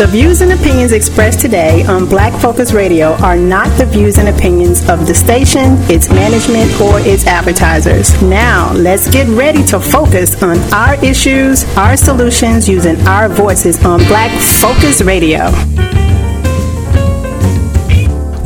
The views and opinions expressed today on Black Focus Radio are not the views and opinions of the station, its management, or its advertisers. Now, let's get ready to focus on our issues, our solutions, using our voices on Black Focus Radio.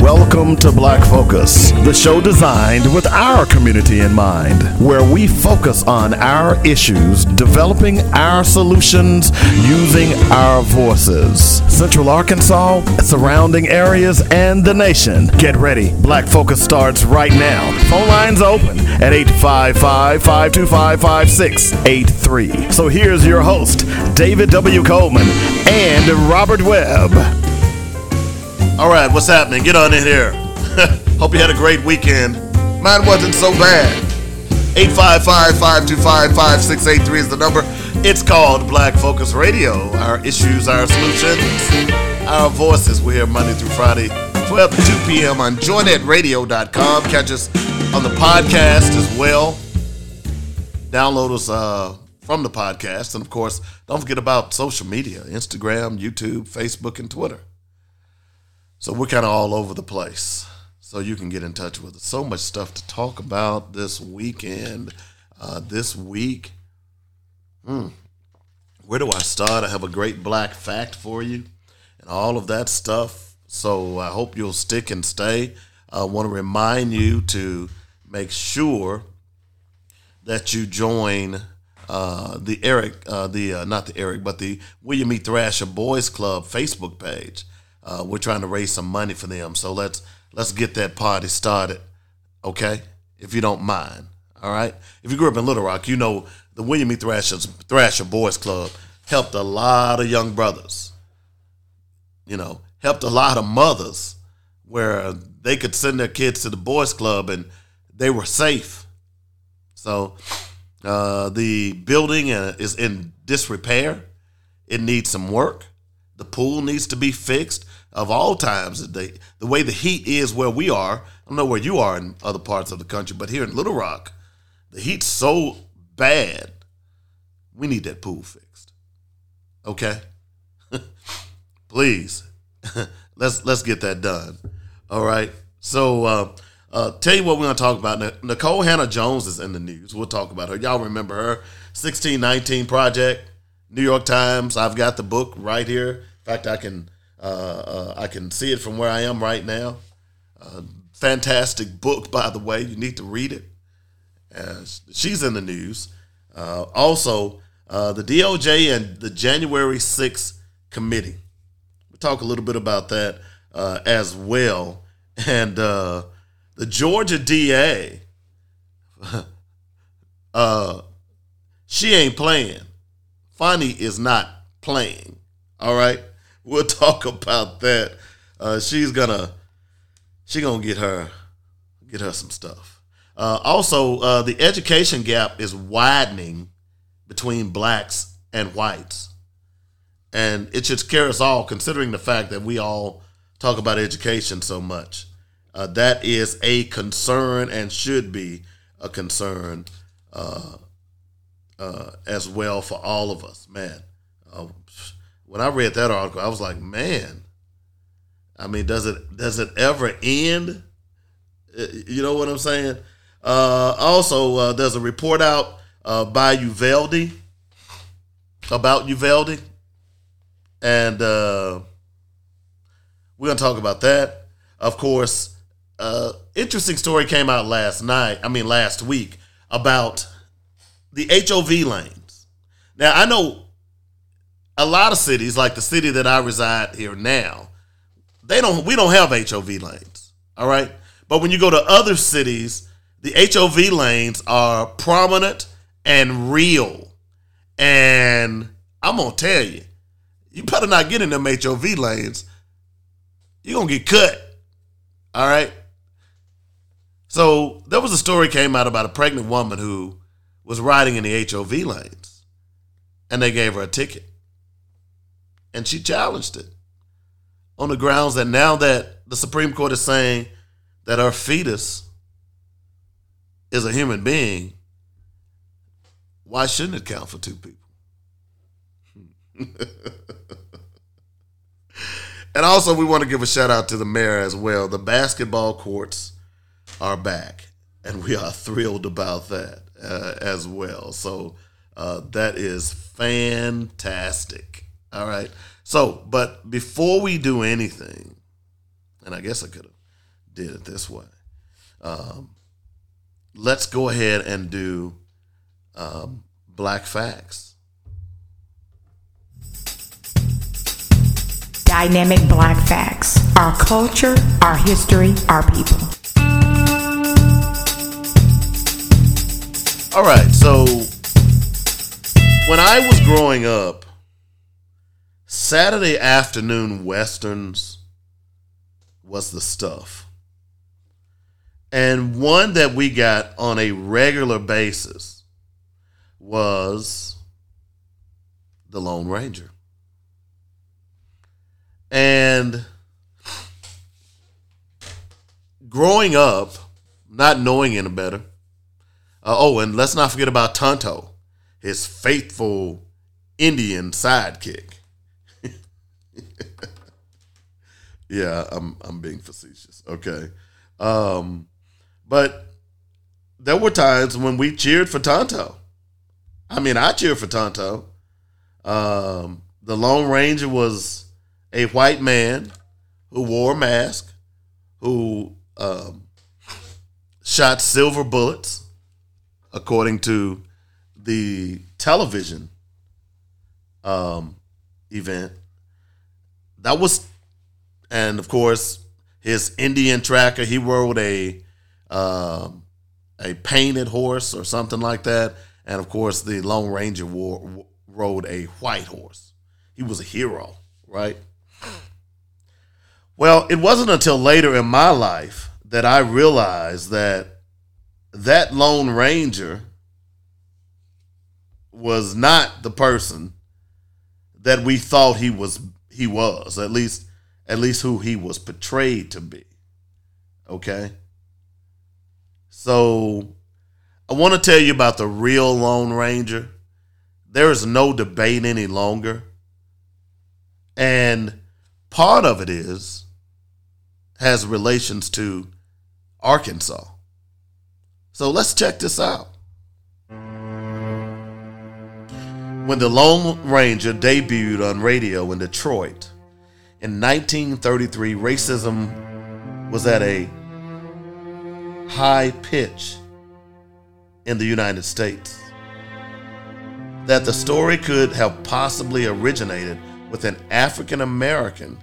Welcome to Black Focus, the show designed with our community in mind, where we focus on our issues, developing our solutions, using our voices. Central Arkansas, surrounding areas, and the nation. Get ready. Black Focus starts right now. Phone lines open at 855-525-5683. So here's your host, David W. Coleman and Robert Webb. All right, what's happening? Get on in here. Hope you had a great weekend. Mine wasn't so bad. 855-525-5683 is the number. It's called Black Focus Radio. Our issues, our solutions, our voices. We're here Monday through Friday, 12 to 2 p.m. on JoyNetRadio.com. Catch us on the podcast as well. Download us from the podcast. And, of course, don't forget about social media, Instagram, YouTube, Facebook, and Twitter. So we're kind of all over the place. So you can get in touch with us. So much stuff to talk about this weekend, this week. Where do I start? I have a great black fact for you and all of that stuff. So I hope you'll stick and stay. I want to remind you to make sure that you join the William E. Thrasher Boys Club Facebook page. We're trying to raise some money for them, so let's get that party started, okay? If you don't mind, all right? If you grew up in Little Rock, you know the William E. Thrasher Boys Club helped a lot of young brothers, you know, helped a lot of mothers where they could send their kids to the Boys Club and they were safe. So the building is in disrepair. It needs some work. The pool needs to be fixed. Of all times, the way the heat is where we are, I don't know where you are in other parts of the country, but here in Little Rock, the heat's so bad, we need that pool fixed. Okay? Please. Let's get that done. All right? So, tell you what we're going to talk about. Nikole Hannah-Jones is in the news. We'll talk about her. Y'all remember her. 1619 Project. New York Times. I've got the book right here. In fact, I can see it from where I am right now. Fantastic book, by the way. You need to read it. She's in the news. Also, the DOJ and the January 6th committee. We'll talk a little bit about that as well. And the Georgia DA, she ain't playing. Fannie is not playing, all right? We'll talk about that. She's gonna get her some stuff. Also, the education gap is widening between blacks and whites. And it should scare us all, considering the fact that we all talk about education so much. That is a concern and should be a concern as well for all of us, man. When I read that article, I was like, man, I mean, does it ever end? You know what I'm saying? Also, there's a report out by Uvalde about Uvalde, and we're going to talk about that. Of course, interesting story came out last week about the HOV lanes. Now, I know a lot of cities, like the city that I reside here now, we don't have HOV lanes, all right? But when you go to other cities, the HOV lanes are prominent and real. And I'm going to tell you, you better not get in them HOV lanes. You're going to get cut, all right? So there was a story came out about a pregnant woman who was riding in the HOV lanes, and they gave her a ticket. And she challenged it on the grounds that now that the Supreme Court is saying that her fetus is a human being, why shouldn't it count for two people? And also, we want to give a shout out to the mayor as well. The basketball courts are back, and we are thrilled about that as well. So that is fantastic. All right. So, but before we do anything, and I guess I could have did it this way, let's go ahead and do Black Facts. Dynamic Black Facts. Our culture, our history, our people. All right, so when I was growing up, Saturday afternoon westerns was the stuff. And one that we got on a regular basis was the Lone Ranger. And growing up, not knowing any better. And let's not forget about Tonto, his faithful Indian sidekick. Yeah, I'm being facetious. Okay. But there were times when we cheered for Tonto. I mean, I cheered for Tonto. The Lone Ranger was a white man who wore a mask, who shot silver bullets, according to the television event. That was, and of course, his Indian tracker, he rode a painted horse or something like that. And, of course, the Lone Ranger rode a white horse. He was a hero, right? Well, it wasn't until later in my life that I realized that Lone Ranger was not the person that we thought he was. He was, at least who he was portrayed to be. Okay? So, I want to tell you about the real Lone Ranger. There is no debate any longer. And part of it has relations to Arkansas. So, let's check this out. When the Lone Ranger debuted on radio in Detroit, in 1933, racism was at a high pitch in the United States. That the story could have possibly originated with an African American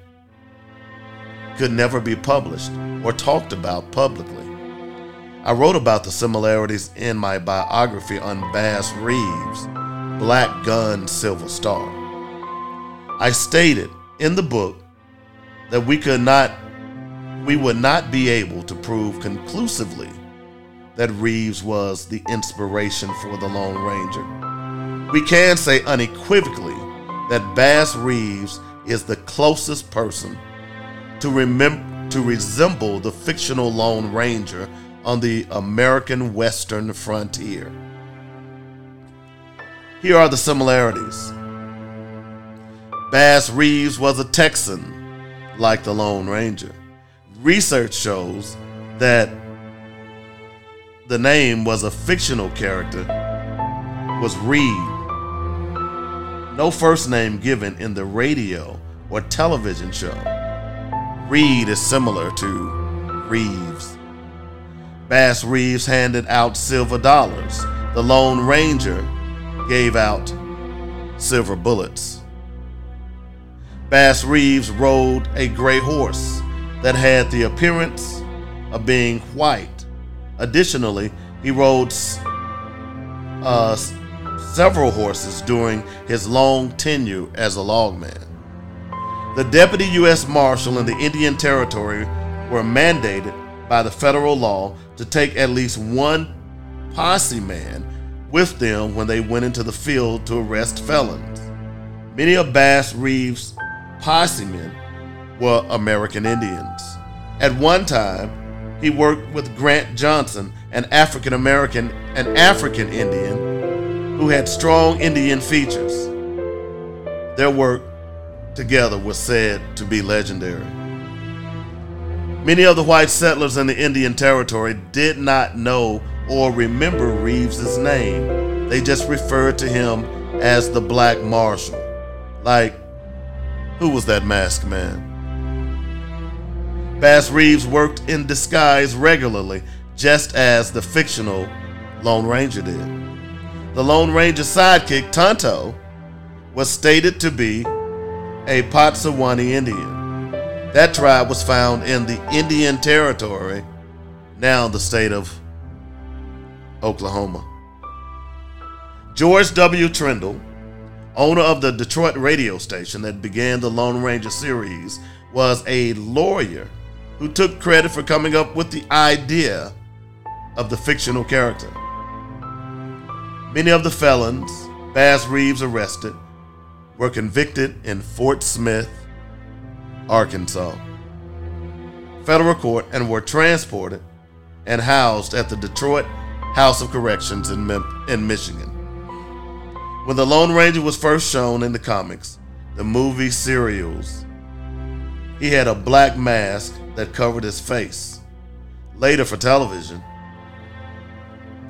could never be published or talked about publicly. I wrote about the similarities in my biography on Bass Reeves' Black Gun, Silver Star. I stated in the book that we would not be able to prove conclusively that Reeves was the inspiration for the Lone Ranger. We can say unequivocally that Bass Reeves is the closest person to resemble the fictional Lone Ranger on the American Western frontier. Here are the similarities. Bass Reeves was a Texan, like the Lone Ranger. Research shows that the name was a fictional character, was Reed. No first name given in the radio or television show. Reed is similar to Reeves. Bass Reeves handed out silver dollars. The Lone Ranger gave out silver bullets. Bass Reeves rode a gray horse that had the appearance of being white. Additionally, he rode several horses during his long tenure as a lawman. The Deputy U.S. Marshal in the Indian Territory were mandated by the federal law to take at least one posse man with them when they went into the field to arrest felons. Many of Bass Reeves' posse men were American Indians. At one time, he worked with Grant Johnson, an African Indian who had strong Indian features. Their work together were said to be legendary. Many of the white settlers in the Indian Territory did not know or remember Reeves's name. They just referred to him as the Black Marshal. Like, who was that masked man? Bass Reeves worked in disguise regularly, just as the fictional Lone Ranger did. The Lone Ranger sidekick, Tonto, was stated to be a Potawatomi Indian. That tribe was found in the Indian Territory, now the state of Oklahoma. George W. Trendle, owner of the Detroit radio station that began the Lone Ranger series, was a lawyer who took credit for coming up with the idea of the fictional character. Many of the felons Bass Reeves arrested were convicted in Fort Smith, Arkansas, federal court, and were transported and housed at the Detroit House of Corrections in Michigan. When the Lone Ranger was first shown in the comics, the movie serials, he had a black mask that covered his face. Later for television,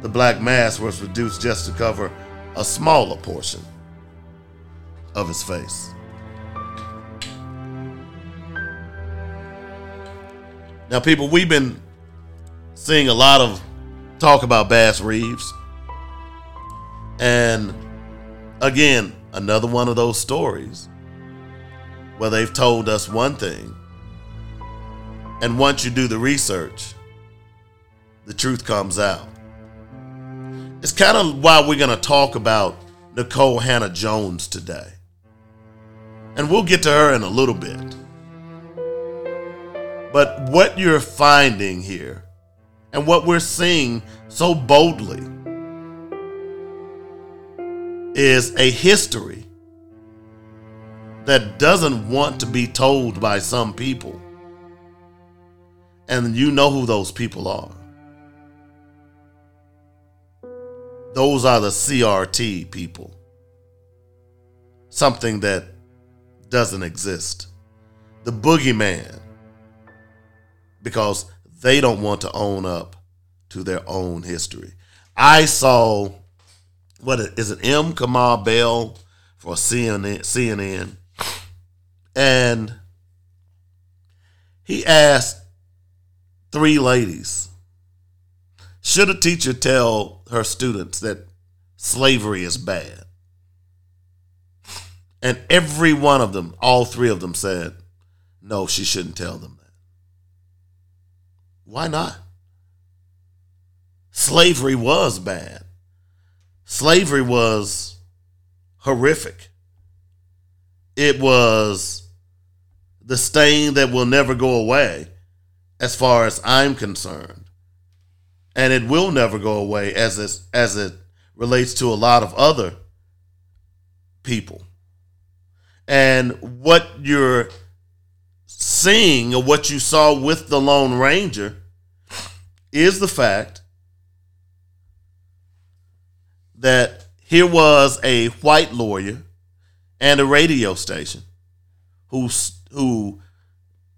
the black mask was reduced just to cover a smaller portion of his face. Now, people, we've been seeing a lot of talk about Bass Reeves. And again, another one of those stories where they've told us one thing, and once you do the research, the truth comes out. It's kind of why we're going to talk about Nikole Hannah-Jones today. And we'll get to her in a little bit. But what you're finding here, and what we're seeing so boldly, is a history that doesn't want to be told by some people. And you know who those people are. Those are the CRT people. Something that doesn't exist. The boogeyman. Because they don't want to own up to their own history. I saw, what is it, M. Kamau Bell for CNN. And he asked three ladies, should a teacher tell her students that slavery is bad? And every one of them, all three of them said, no, she shouldn't tell them that. Why not? Slavery was bad. Slavery was horrific. It was the stain that will never go away, as far as I'm concerned. And it will never go away as it relates to a lot of other people. And what you're seeing, or what you saw with the Lone Ranger, is the fact that here was a white lawyer and a radio station who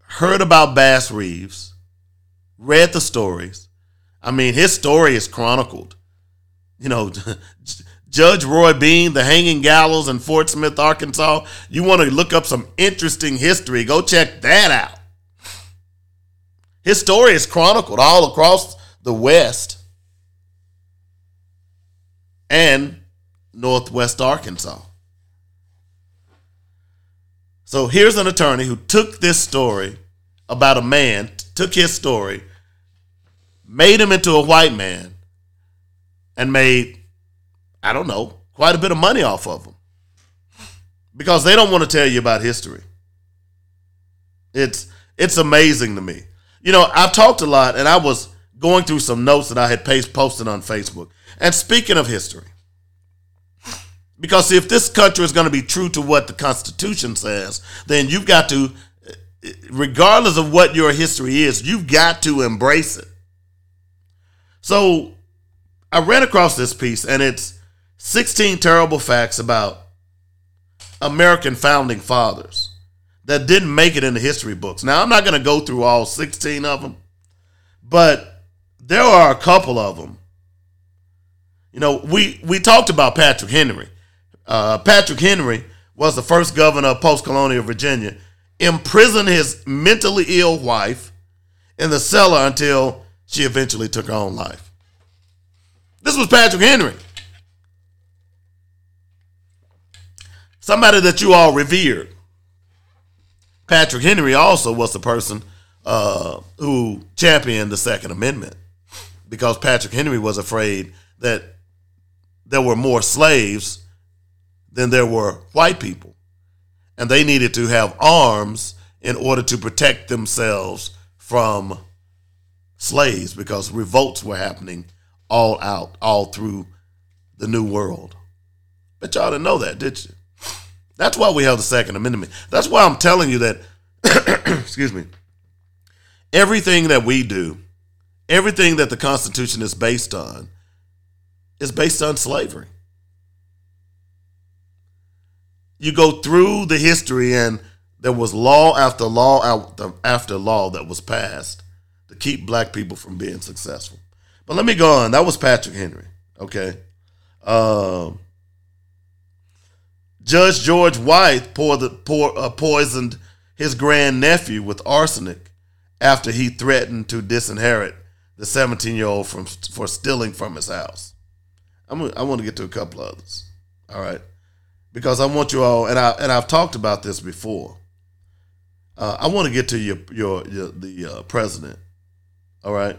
heard about Bass Reeves, read the stories. I mean, his story is chronicled. You know, Judge Roy Bean, the hanging gallows in Fort Smith, Arkansas. You want to look up some interesting history, go check that out. His story is chronicled all across the West and Northwest Arkansas. So here's an attorney who took this story about a man, took his story, made him into a white man, and made, I don't know, quite a bit of money off of him. Because they don't want to tell you about history. It's amazing to me. You know, I've talked a lot, and I was going through some notes that I had posted on Facebook. And speaking of history, because if this country is going to be true to what the Constitution says, then you've got to, regardless of what your history is, you've got to embrace it. So I ran across this piece, and it's 16 terrible facts about American founding fathers. that didn't make it in the history books. Now, I'm not going to go through all 16 of them, but there are a couple of them. You know, we talked about Patrick Henry. Patrick Henry was the first governor of post-colonial Virginia, imprisoned his mentally ill wife in the cellar until she eventually took her own life. This was Patrick Henry. Somebody that you all revered. Patrick Henry also was the person who championed the Second Amendment, because Patrick Henry was afraid that there were more slaves than there were white people, and they needed to have arms in order to protect themselves from slaves, because revolts were happening all out, all through the New World. But y'all didn't know that, did you? That's why we have the Second Amendment. That's why I'm telling you that, excuse me, everything that we do, everything that the Constitution is based on, is based on slavery. You go through the history and there was law after law after law that was passed to keep black people from being successful. But let me go on. That was Patrick Henry, okay? Judge George Wythe poisoned his grandnephew with arsenic after he threatened to disinherit the 17-year-old for stealing from his house. I want to get to a couple others, all right? Because I want you all, and I've talked about this before. I want to get to the president, all right?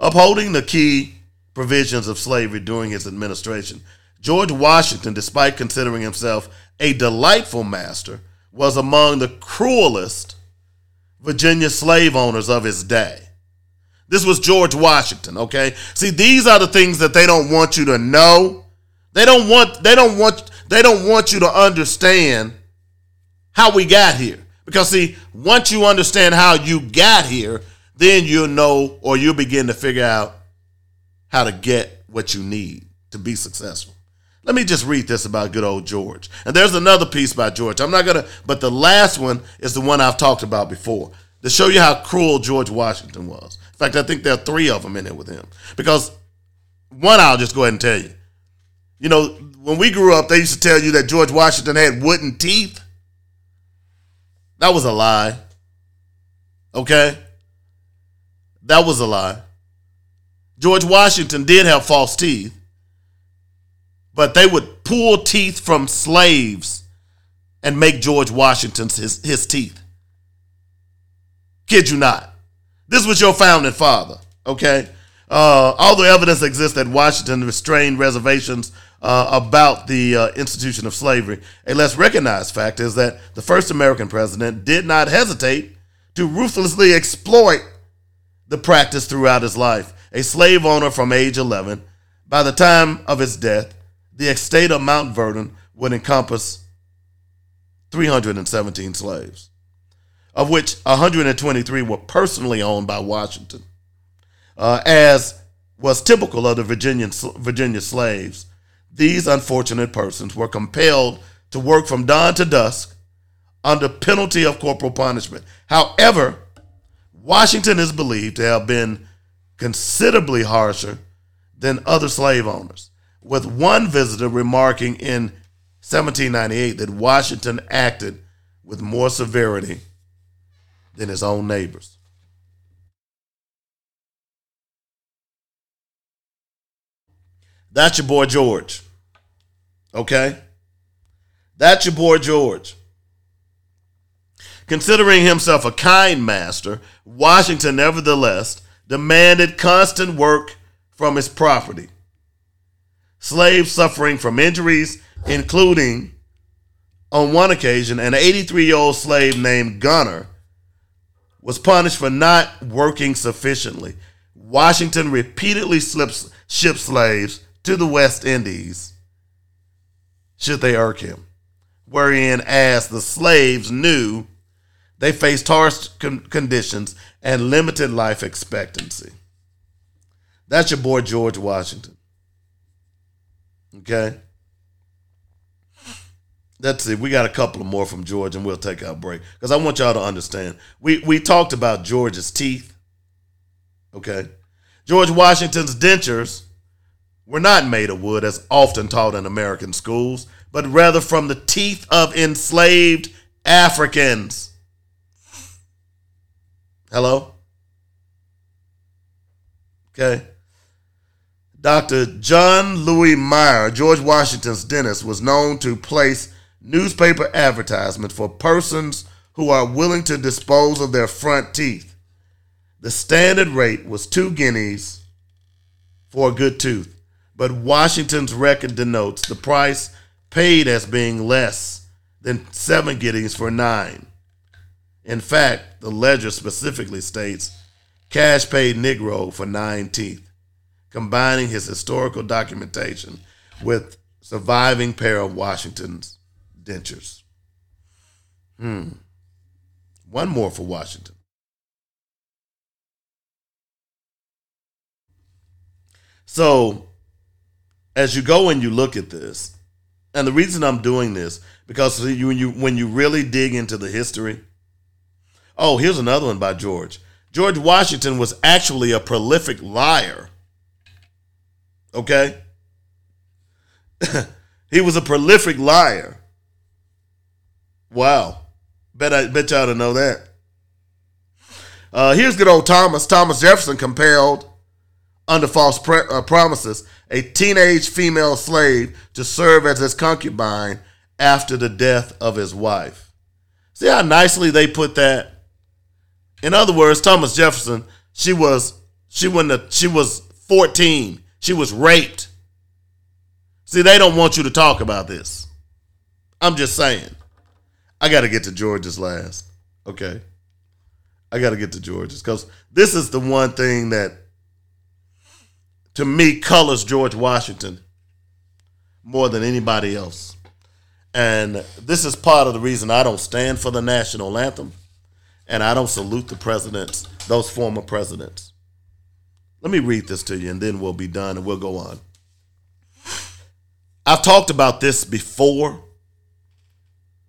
Upholding the key provisions of slavery during his administration, George Washington, despite considering himself a delightful master, was among the cruelest Virginia slave owners of his day. This was George Washington, okay? See, these are the things that they don't want you to know. They don't want you to understand how we got here. Because see, once you understand how you got here, then you'll know, or you'll begin to figure out how to get what you need to be successful. Let me just read this about good old George. And there's another piece by George. But the last one is the one I've talked about before, to show you how cruel George Washington was. In fact, I think there are three of them in it with him. Because one, I'll just go ahead and tell you. You know, when we grew up, they used to tell you that George Washington had wooden teeth. That was a lie. Okay? That was a lie. George Washington did have false teeth. But they would pull teeth from slaves and make George Washington's his teeth. Kid you not. This was your founding father, okay? All the evidence exists that Washington restrained reservations about the institution of slavery. A less recognized fact is that the first American president did not hesitate to ruthlessly exploit the practice throughout his life. A slave owner from age 11, by the time of his death, the estate of Mount Vernon would encompass 317 slaves, of which 123 were personally owned by Washington, as was typical of the Virginia slaves. These unfortunate persons were compelled to work from dawn to dusk under penalty of corporal punishment. However, Washington is believed to have been considerably harsher than other slave owners, with one visitor remarking in 1798 that Washington acted with more severity than his own neighbors. That's your boy George, okay? That's your boy George. Considering himself a kind master, Washington nevertheless demanded constant work from his property. Slaves suffering from injuries, including, on one occasion, an 83-year-old slave named Gunner was punished for not working sufficiently. Washington repeatedly shipped slaves to the West Indies should they irk him, wherein as the slaves knew they faced harsh conditions and limited life expectancy. That's your boy George Washington. Okay. Let's see. We got a couple of more from George, and we'll take our break because I want y'all to understand. We talked about George's teeth. Okay, George Washington's dentures were not made of wood, as often taught in American schools, but rather from the teeth of enslaved Africans. Hello? Okay. Dr. John Louis Meyer, George Washington's dentist, was known to place newspaper advertisements for persons who are willing to dispose of their front teeth. The standard rate was 2 guineas for a good tooth, but Washington's record denotes the price paid as being less than 7 guineas for 9. In fact, the ledger specifically states, cash paid Negro for 9 teeth. Combining his historical documentation with surviving pair of Washington's dentures. One more for Washington. So, as you go and you look at this, and the reason I'm doing this, because when you really dig into the history, oh, here's another one by George. George Washington was actually a prolific liar. Okay? He was a prolific liar. Wow. Bet y'all didn't know that. Here's good old Thomas. Thomas Jefferson compelled, under false promises, a teenage female slave to serve as his concubine after the death of his wife. See how nicely they put that? In other words, Thomas Jefferson, she was 14. She was raped. See, they don't want you to talk about this. I'm just saying. I got to get to George's last. Okay. I got to get to George's because this is the one thing that, to me, colors George Washington more than anybody else. And this is part of the reason I don't stand for the national anthem and I don't salute the presidents, those former presidents. Let me read this to you, and then we'll be done, and we'll go on. I've talked about this before,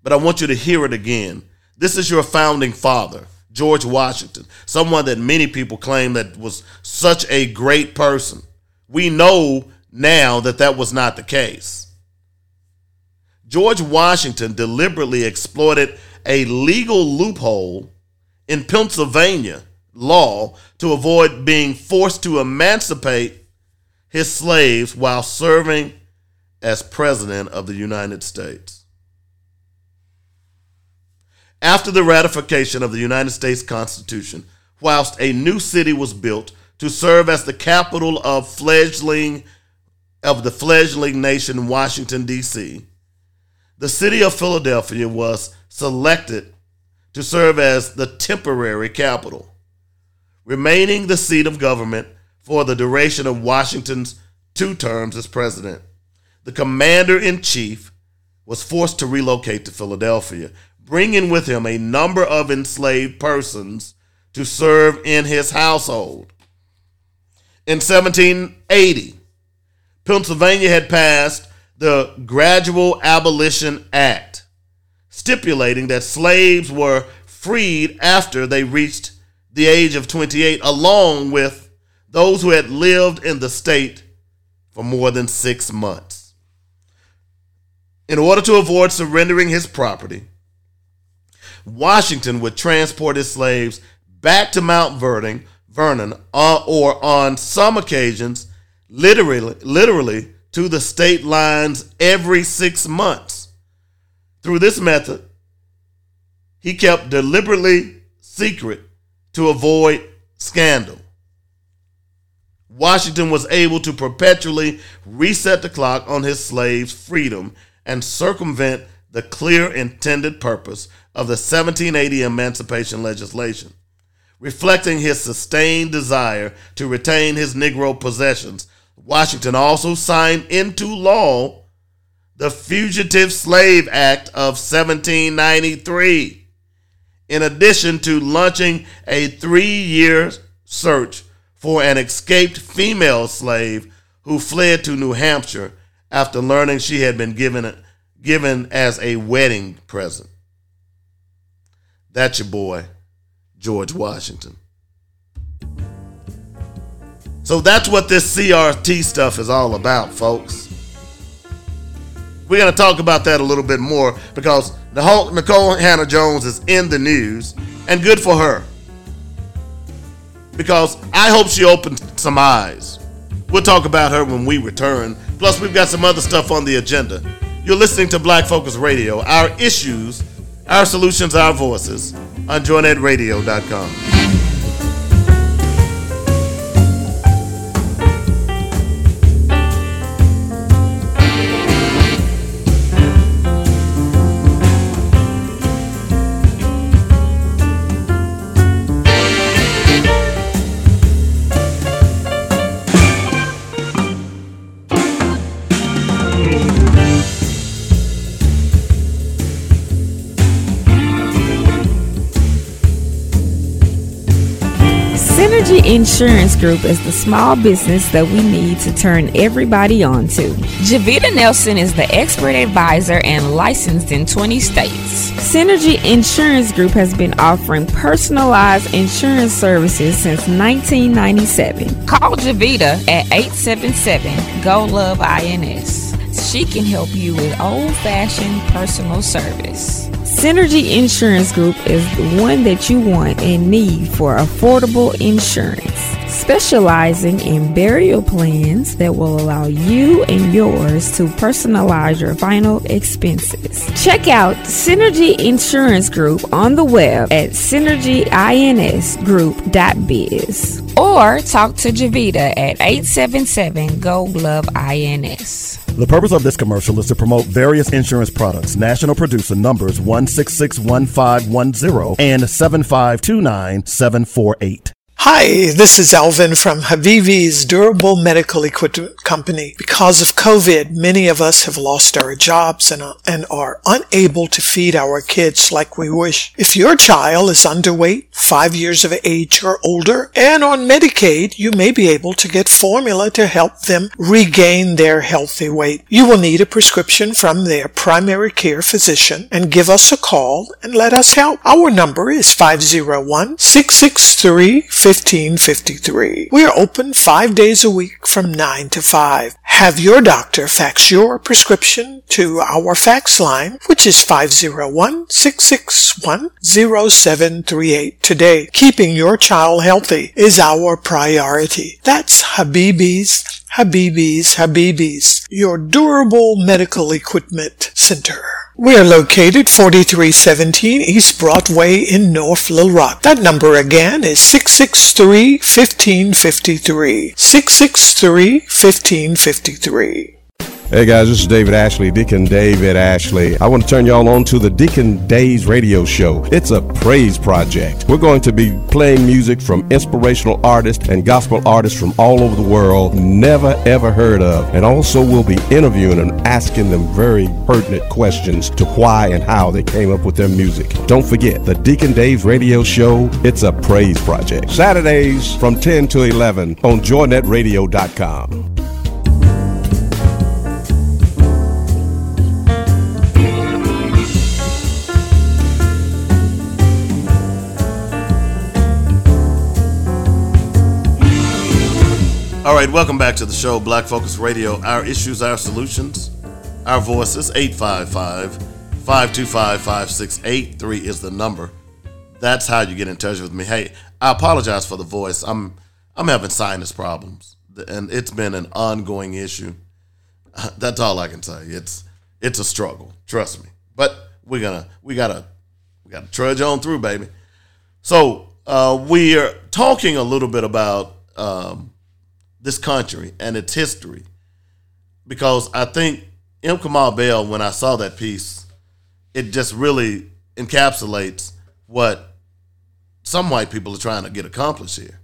but I want you to hear it again. This is your founding father, George Washington, someone that many people claim that was such a great person. We know now that that was not the case. George Washington deliberately exploited a legal loophole in Pennsylvania law to avoid being forced to emancipate his slaves while serving as president of the United States. After the ratification of the United States Constitution, whilst a new city was built to serve as the capital of the fledgling nation, Washington, D.C., the city of Philadelphia was selected to serve as the temporary capital, remaining the seat of government for the duration of Washington's 2 terms as president. The commander-in-chief was forced to relocate to Philadelphia, bringing with him a number of enslaved persons to serve in his household. In 1780, Pennsylvania had passed the Gradual Abolition Act, stipulating that slaves were freed after they reached the age of 28, along with those who had lived in the state for more than 6 months. In order to avoid surrendering his property, Washington would transport his slaves back to Mount Vernon, or on some occasions, literally to the state lines every 6 months. Through this method, he kept deliberately secret to avoid scandal. Washington was able to perpetually reset the clock on his slaves' freedom and circumvent the clear intended purpose of the 1780 emancipation legislation, reflecting his sustained desire to retain his Negro possessions. Washington also signed into law the Fugitive Slave Act of 1793. In addition to launching a 3-year search for an escaped female slave who fled to New Hampshire after learning she had been given given as a wedding present. That's your boy, George Washington. So that's what this CRT stuff is all about, folks. We're going to talk about that a little bit more because the whole Nikole Hannah-Jones is in the news, and good for her. Because I hope she opened some eyes. We'll talk about her when we return. Plus, we've got some other stuff on the agenda. You're listening to Black Focus Radio, our issues, our solutions, our voices, on JoyNetRadio.com. Synergy Insurance Group is the small business that we need to turn everybody on to. Javita Nelson is the expert advisor and licensed in 20 states. Synergy Insurance Group has been offering personalized insurance services since 1997. Call Javita at 877-GO-LOVE-INS. She can help you with old-fashioned personal service. Synergy Insurance Group is the one that you want and need for affordable insurance, specializing in burial plans that will allow you and yours to personalize your final expenses. Check out Synergy Insurance Group on the web at synergyinsgroup.biz or talk to Javita at 877-GO-GLOVE-INS. The purpose of this commercial is to promote various insurance products. National producer numbers 1661510 and 7529748. Hi, this is Alvin from Habibi's Durable Medical Equipment Company. Because of COVID, many of us have lost our jobs and are unable to feed our kids like we wish. If your child is underweight, 5 years of age or older, and on Medicaid, you may be able to get formula to help them regain their healthy weight. You will need a prescription from their primary care physician, and give us a call and let us help. Our number is 501-663-1553. We are open 5 days a week from 9 to 5. Have your doctor fax your prescription to our fax line, which is 501-661-0738 today. Keeping your child healthy is our priority. That's Habibi's, Habibi's, Habibi's, your durable medical equipment center. We are located 4317 East Broadway in North Little Rock. That number again is 663-1553. 663-1553. Hey guys, this is David Ashley, Deacon David Ashley. I want to turn y'all on to the Deacon Days Radio Show. It's a praise project. We're going to be playing music from inspirational artists and gospel artists from all over the world, never ever heard of. And also we'll be interviewing and asking them very pertinent questions to why and how they came up with their music. Don't forget, the Deacon Days Radio Show, it's a praise project. Saturdays from 10 to 11 on JoyNetRadio.com. All right, welcome back to the show, Black Focus Radio, our issues, our solutions, our voices. 855-525-5683 is the number. That's how you get in touch with me. Hey, I apologize for the voice. I'm having sinus problems, and it's been an ongoing issue. That's all I can say. It's a struggle, trust me. But we gotta trudge on through, baby. So we are talking a little bit about this country and its history, because I think M. Kamau Bell, when I saw that piece, it just really encapsulates what some white people are trying to get accomplished here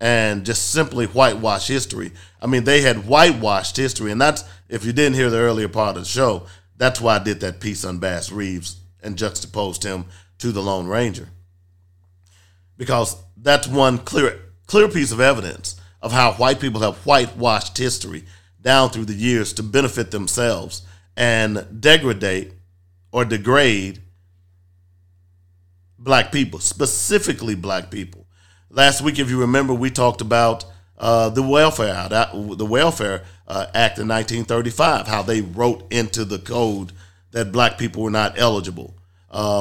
and just simply whitewash history. I mean, they had whitewashed history, and that's, if you didn't hear the earlier part of the show, that's why I did that piece on Bass Reeves and juxtaposed him to the Lone Ranger, because that's one clear piece of evidence of how white people have whitewashed history down through the years to benefit themselves and degradate or degrade black people, specifically black people. Last week, if you remember, we talked about the Welfare Act in 1935, how they wrote into the code that black people were not eligible.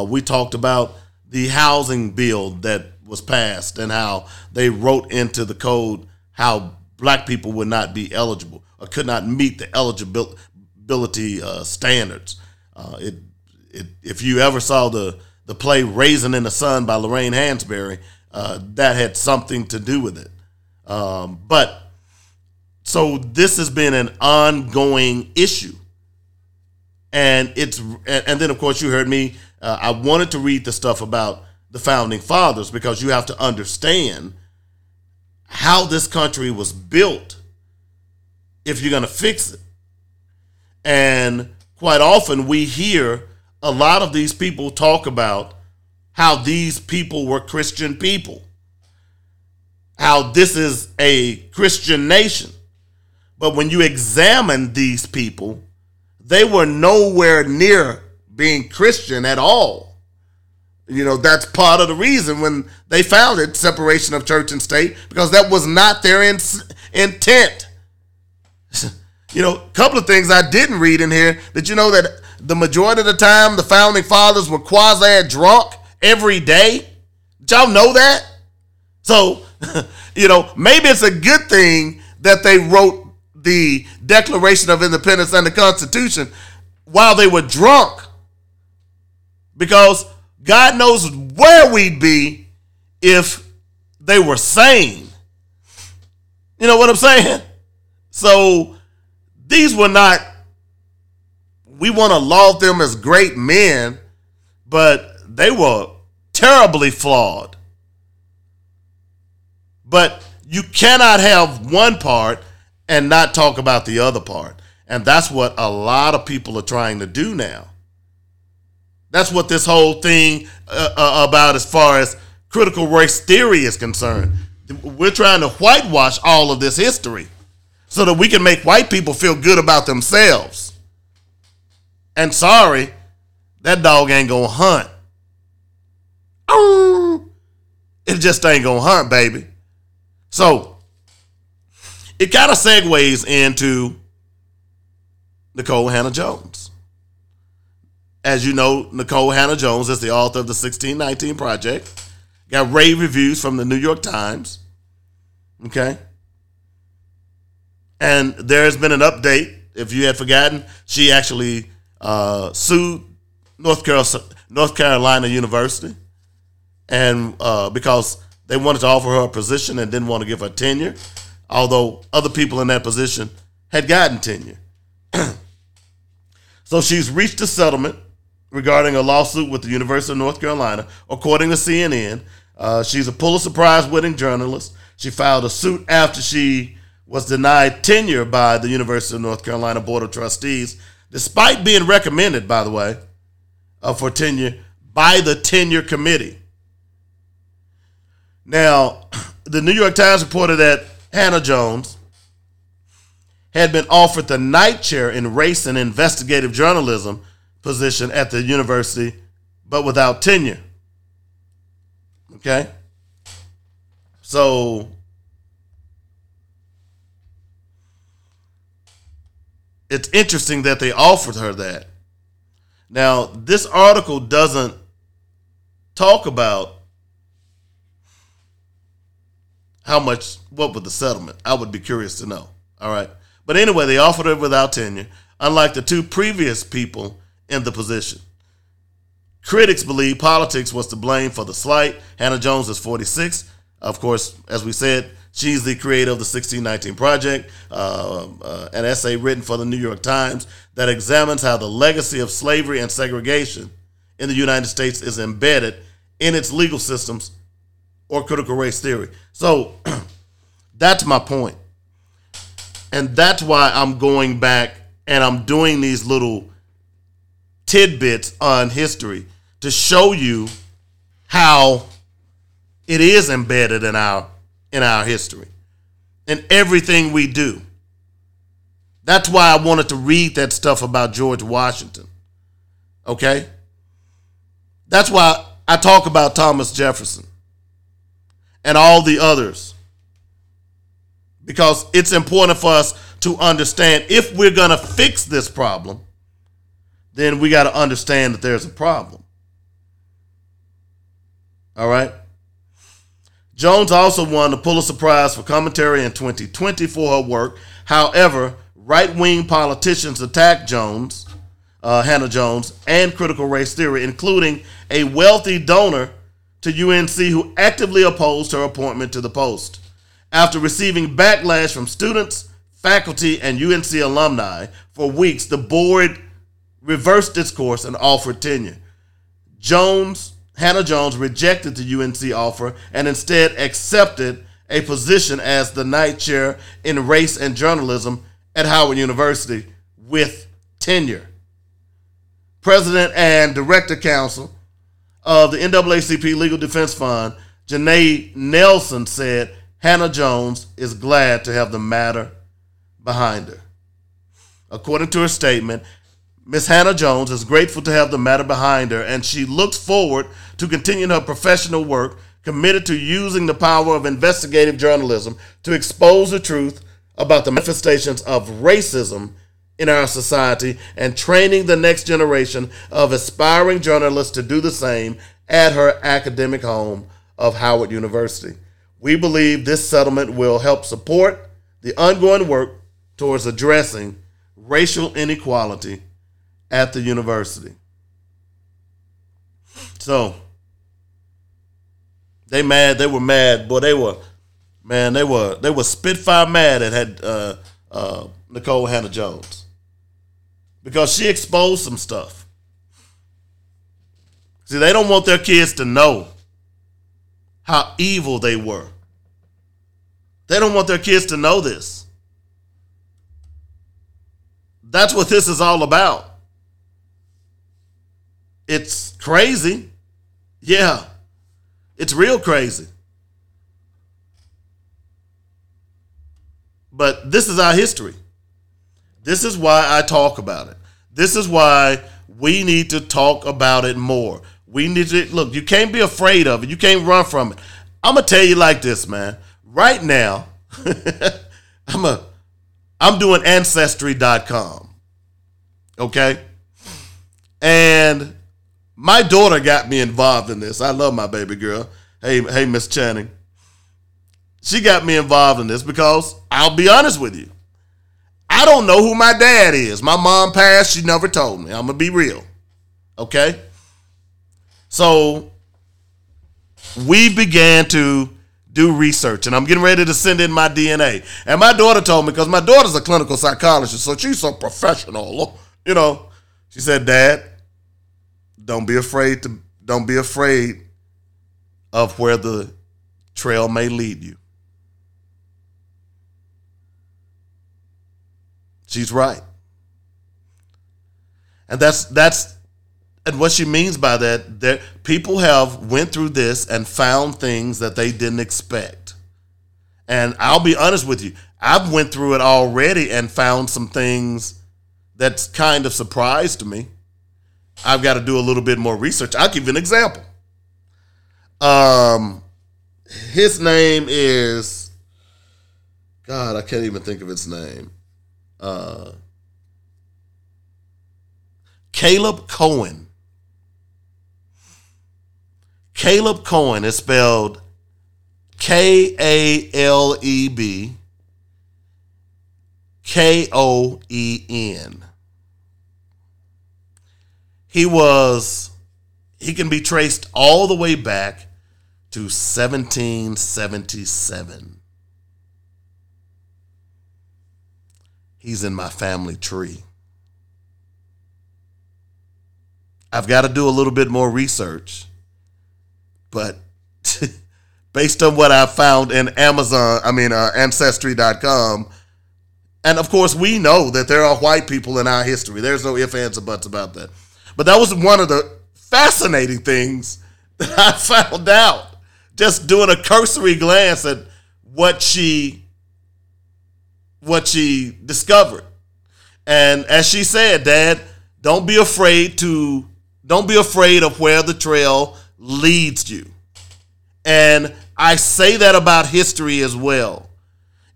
We talked about the housing bill that was passed and how they wrote into the code how black people would not be eligible or could not meet the eligibility standards. If you ever saw the play Raisin in the Sun by Lorraine Hansberry, that had something to do with it. But so this has been an ongoing issue. And then, of course, you heard me. I wanted to read the stuff about the founding fathers because you have to understand how this country was built if you're going to fix it. And quite often we hear a lot of these people talk about how these people were Christian people, how this is a Christian nation. But when you examine these people, they were nowhere near being Christian at all. You know, that's part of the reason when they founded separation of church and state, because that was not their intent. You know, a couple of things I didn't read in here. Did you know that the majority of the time the founding fathers were quasi-drunk every day? Did y'all know that? So, you know, maybe it's a good thing that they wrote the Declaration of Independence and the Constitution while they were drunk, because God knows where we'd be if they were sane. You know what I'm saying? So these were not, we want to laud them as great men, but they were terribly flawed. But you cannot have one part and not talk about the other part. And that's what a lot of people are trying to do now. That's what this whole thing about as far as critical race theory is concerned. We're trying to whitewash all of this history so that we can make white people feel good about themselves. And sorry, that dog ain't gonna hunt. It just ain't gonna hunt, baby. So it kind of segues into Nikole Hannah-Jones. As you know, Nikole Hannah-Jones is the author of the 1619 Project. Got rave reviews from the New York Times. Okay. And there has been an update. If you had forgotten, she actually sued North Carolina University, and because they wanted to offer her a position and didn't want to give her tenure, although other people in that position had gotten tenure. So she's reached a settlement regarding a lawsuit with the University of North Carolina, according to CNN. She's a Pulitzer Prize-winning journalist. She filed a suit after she was denied tenure by the University of North Carolina Board of Trustees, despite being recommended, by the way, for tenure by the tenure committee. Now, the New York Times reported that Hannah-Jones had been offered the Knight Chair in Race and Investigative Journalism position at the university, but without tenure. Okay? So it's interesting that they offered her that. Now, this article doesn't talk about how much, what was the settlement. I would be curious to know. All right. But anyway, they offered her without tenure, unlike the two previous people in the position. Critics believe politics was to blame for the slight. Hannah Jones is 46. Of course, as we said, she's the creator of the 1619 Project, an essay written for the New York Times that examines how the legacy of slavery and segregation in the United States is embedded in its legal systems or critical race theory. So that's my point. And that's why I'm going back and I'm doing these little tidbits on history to show you how it is embedded in our history and everything we do. That's why I wanted to read that stuff about George Washington. Okay? That's why I talk about Thomas Jefferson and all the others, because it's important for us to understand if we're going to fix this problem, then we got to understand that there's a problem. All right? Jones also won the Pulitzer Prize for commentary in 2020 for her work. However, right-wing politicians attacked Jones, Hannah-Jones, and critical race theory, including a wealthy donor to UNC who actively opposed her appointment to the post. After receiving backlash from students, faculty, and UNC alumni for weeks, the board reversed its course and offered tenure. Hannah-Jones rejected the UNC offer and instead accepted a position as the Knight Chair in Race and Journalism at Howard University with tenure. President and Director Counsel of the NAACP Legal Defense Fund, Janae Nelson, said Hannah-Jones is glad to have the matter behind her. According to her statement, Ms. Hannah-Jones is grateful to have the matter behind her, and she looks forward to continuing her professional work, committed to using the power of investigative journalism to expose the truth about the manifestations of racism in our society and training the next generation of aspiring journalists to do the same at her academic home of Howard University. We believe this settlement will help support the ongoing work towards addressing racial inequality at the university. So they were mad. Boy, they were spitfire mad at Nikole Hannah-Jones, because she exposed some stuff. See, they don't want their kids to know how evil they were. They don't want their kids to know this. That's what this is all about. It's crazy. Yeah. It's real crazy. But this is our history. This is why I talk about it. This is why we need to talk about it more. We need to, look, you can't be afraid of it. You can't run from it. I'm going to tell you like this, man. Right now, I'm doing Ancestry.com. Okay? And my daughter got me involved in this. I love my baby girl. Hey, Miss Channing. She got me involved in this because I'll be honest with you. I don't know who my dad is. My mom passed. She never told me. I'm going to be real. Okay? So we began to do research, and I'm getting ready to send in my DNA. And my daughter told me, because my daughter's a clinical psychologist, so she's so professional. You know, she said, Dad, don't be afraid of where the trail may lead you. She's right. And that's what she means by that, that people have went through this and found things that they didn't expect. And I'll be honest with you, I've went through it already and found some things that's kind of surprised me. I've got to do a little bit more research. I'll give you an example. His name is, God, I can't even think of his name. Caleb Cohen. Caleb Cohen is spelled K-A-L-E-B K-O-E-N. He can be traced all the way back to 1777. He's in my family tree. I've got to do a little bit more research, but based on what I found in Ancestry.com, and of course we know that there are white people in our history. There's no ifs, ands, or buts about that. But that was one of the fascinating things that I found out, just doing a cursory glance at what she discovered. And as she said, Dad, don't be afraid of where the trail leads you. And I say that about history as well,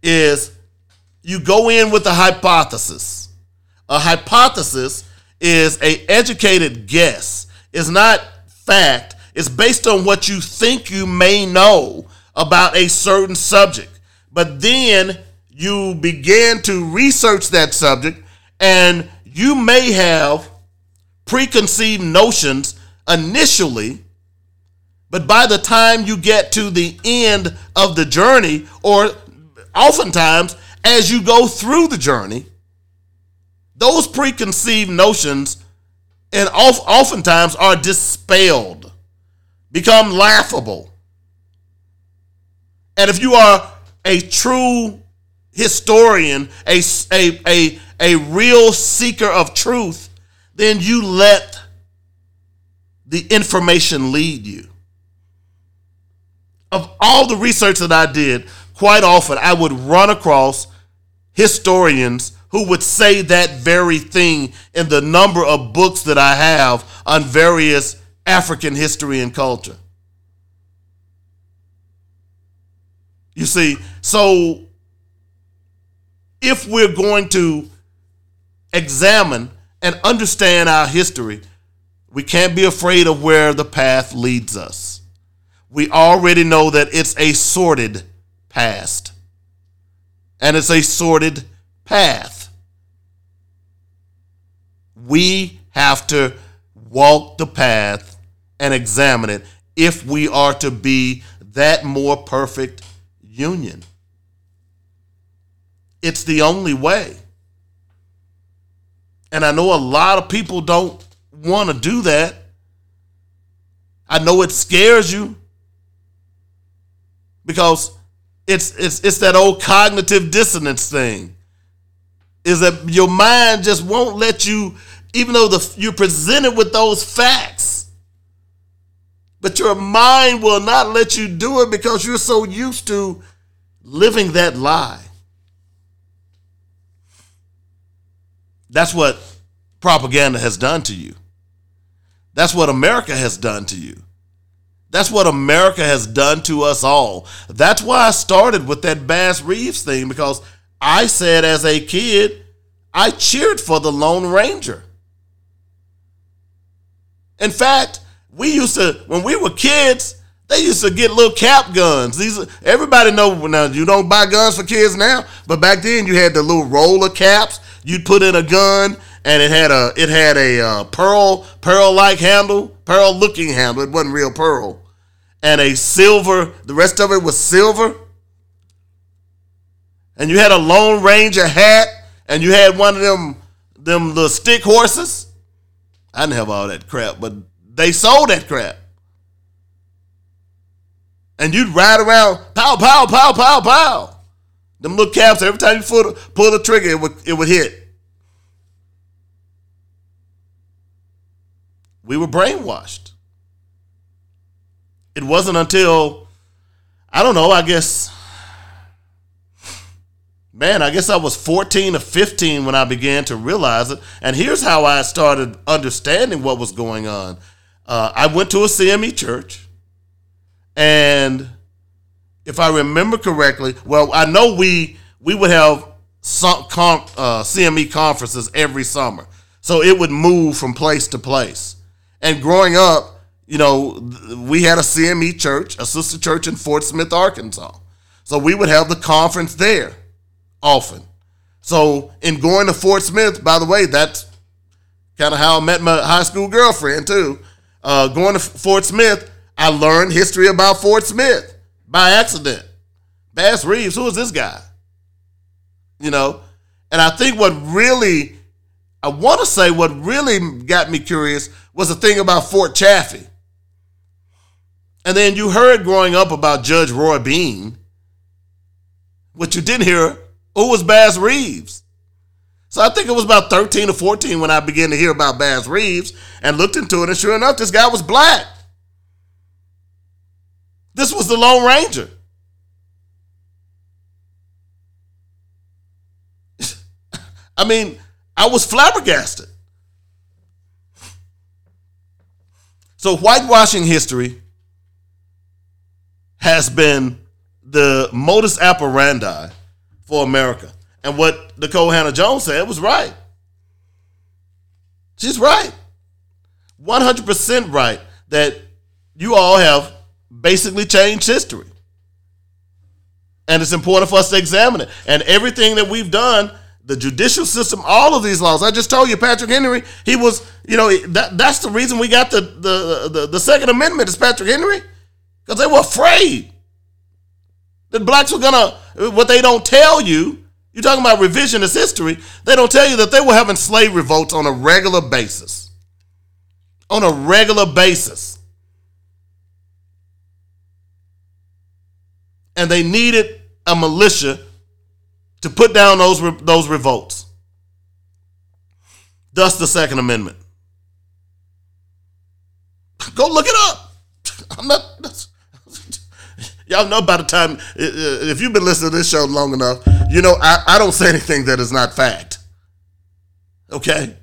is you go in with a hypothesis. A hypothesis is an educated guess. It's not fact. It's based on what you think you may know about a certain subject. But then you begin to research that subject, and you may have preconceived notions initially, but by the time you get to the end of the journey, or oftentimes as you go through the journey, those preconceived notions and oftentimes are dispelled, become laughable. And if you are a true historian, a real seeker of truth, then you let the information lead you. Of all the research that I did, quite often I would run across historians who would say that very thing in the number of books that I have on various African history and culture. You see, so if we're going to examine and understand our history, we can't be afraid of where the path leads us. We already know that it's a sordid past, and it's a sordid path. We have to walk the path and examine it if we are to be that more perfect union. It's the only way. And I know a lot of people don't want to do that. I know it scares you, because it's that old cognitive dissonance thing. Is that your mind just won't let you, even though you're presented with those facts, but your mind will not let you do it because you're so used to living that lie. That's what propaganda has done to you. That's what America has done to you. That's what America has done to us all. That's why I started with that Bass Reeves thing, because I said as a kid, I cheered for the Lone Ranger. In fact, we used to, when we were kids, they used to get little cap guns. These, everybody know, now you don't buy guns for kids now, but back then you had the little roller caps. You'd put in a gun, and it had a pearl-like handle, pearl-looking handle. It wasn't real pearl, and a silver. The rest of it was silver. And you had a Lone Ranger hat, and you had one of them little stick horses. I didn't have all that crap, but they sold that crap. And you'd ride around, pow, pow, pow, pow, pow. Them little caps, every time you pull the trigger, it would hit. We were brainwashed. It wasn't until, I don't know, I guess I was 14 or 15 when I began to realize it. And here's how I started understanding what was going on. I went to a CME church, and if I remember correctly, well, I know we would have some CME conferences every summer. So it would move from place to place. And growing up, you know, we had a CME church, a sister church in Fort Smith, Arkansas. So we would have the conference there often. So in going to Fort Smith, by the way, that's kind of how I met my high school girlfriend too. Going to Fort Smith, I learned history about Fort Smith. By accident. Bass Reeves, who is this guy? You know? And I think what really got me curious was the thing about Fort Chaffee. And then you heard growing up about Judge Roy Bean. What you didn't hear, who was Bass Reeves? So I think it was about 13 or 14 when I began to hear about Bass Reeves and looked into it. And sure enough, this guy was black. This was the Lone Ranger. I mean, I was flabbergasted. So whitewashing history has been the modus operandi for America. And what Nikole Hannah-Jones said was right. She's right. 100% right that you all have basically changed history. And it's important for us to examine it. And everything that we've done, the judicial system, all of these laws. I just told you, Patrick Henry, he was, you know, that's the reason we got the Second Amendment is Patrick Henry. Because they were afraid that blacks were going to, what they don't tell you, you're talking about revisionist history, they don't tell you that they were having slave revolts on a regular basis. On a regular basis. And they needed a militia to put down those revolts. Thus the Second Amendment. Go look it up. I'm not... Y'all know by the time, if you've been listening to this show long enough, you know I don't say anything that is not fact. Okay?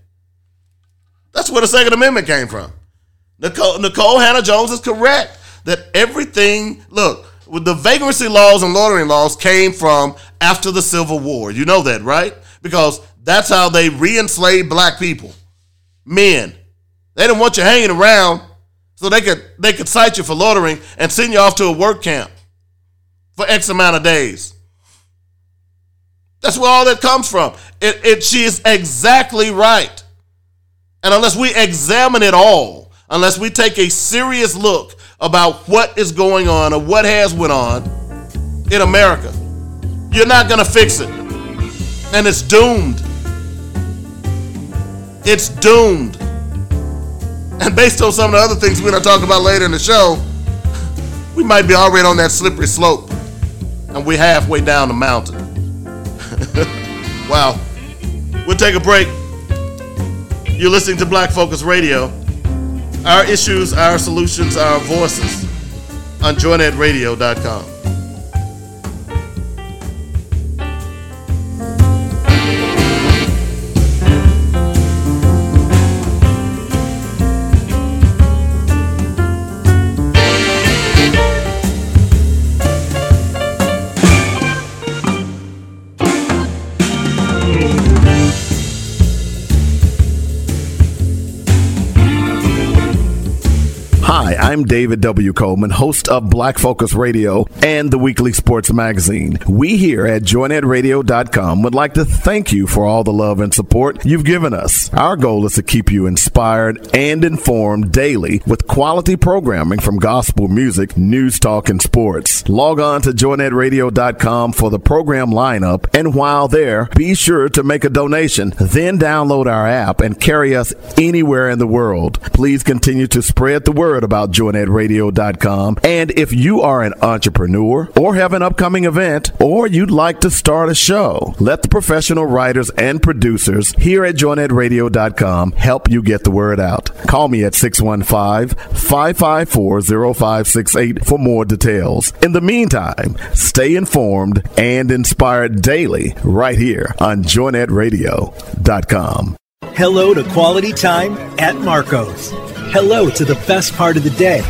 That's where the Second Amendment came from. Nikole Hannah-Jones is correct that everything, look, with the vagrancy laws and loitering laws came from after the Civil War. You know that, right? Because that's how they re-enslaved black people. Men. They didn't want you hanging around so they could cite you for loitering and send you off to a work camp for X amount of days. That's where all that comes from. She is exactly right. And unless we examine it all, unless we take a serious look about what is going on or what has went on in America, you're not going to fix it. And it's doomed. It's doomed. And based on some of the other things we're going to talk about later in the show, we might be already on that slippery slope. And we're halfway down the mountain. Wow. We'll take a break. You're listening to Black Focus Radio. Our issues, our solutions, our voices on JoyNetRadio.com. I'm David W. Coleman, host of Black Focus Radio and the Weekly Sports Magazine. We here at JoyNetRadio.com would like to thank you for all the love and support you've given us. Our goal is to keep you inspired and informed daily with quality programming from gospel music, news talk, and sports. Log on to JoyNetRadio.com for the program lineup, and while there, be sure to make a donation, then download our app and carry us anywhere in the world. Please continue to spread the word about JoyNetRadio.com. And if you are an entrepreneur or have an upcoming event or you'd like to start a show, let the professional writers and producers here at JoyNetRadio.com help you get the word out. Call me at 615-554-0568 for more details. In the meantime, stay informed and inspired daily right here on JoyNetRadio.com. Hello to quality time at Marco's. Hello to the best part of the day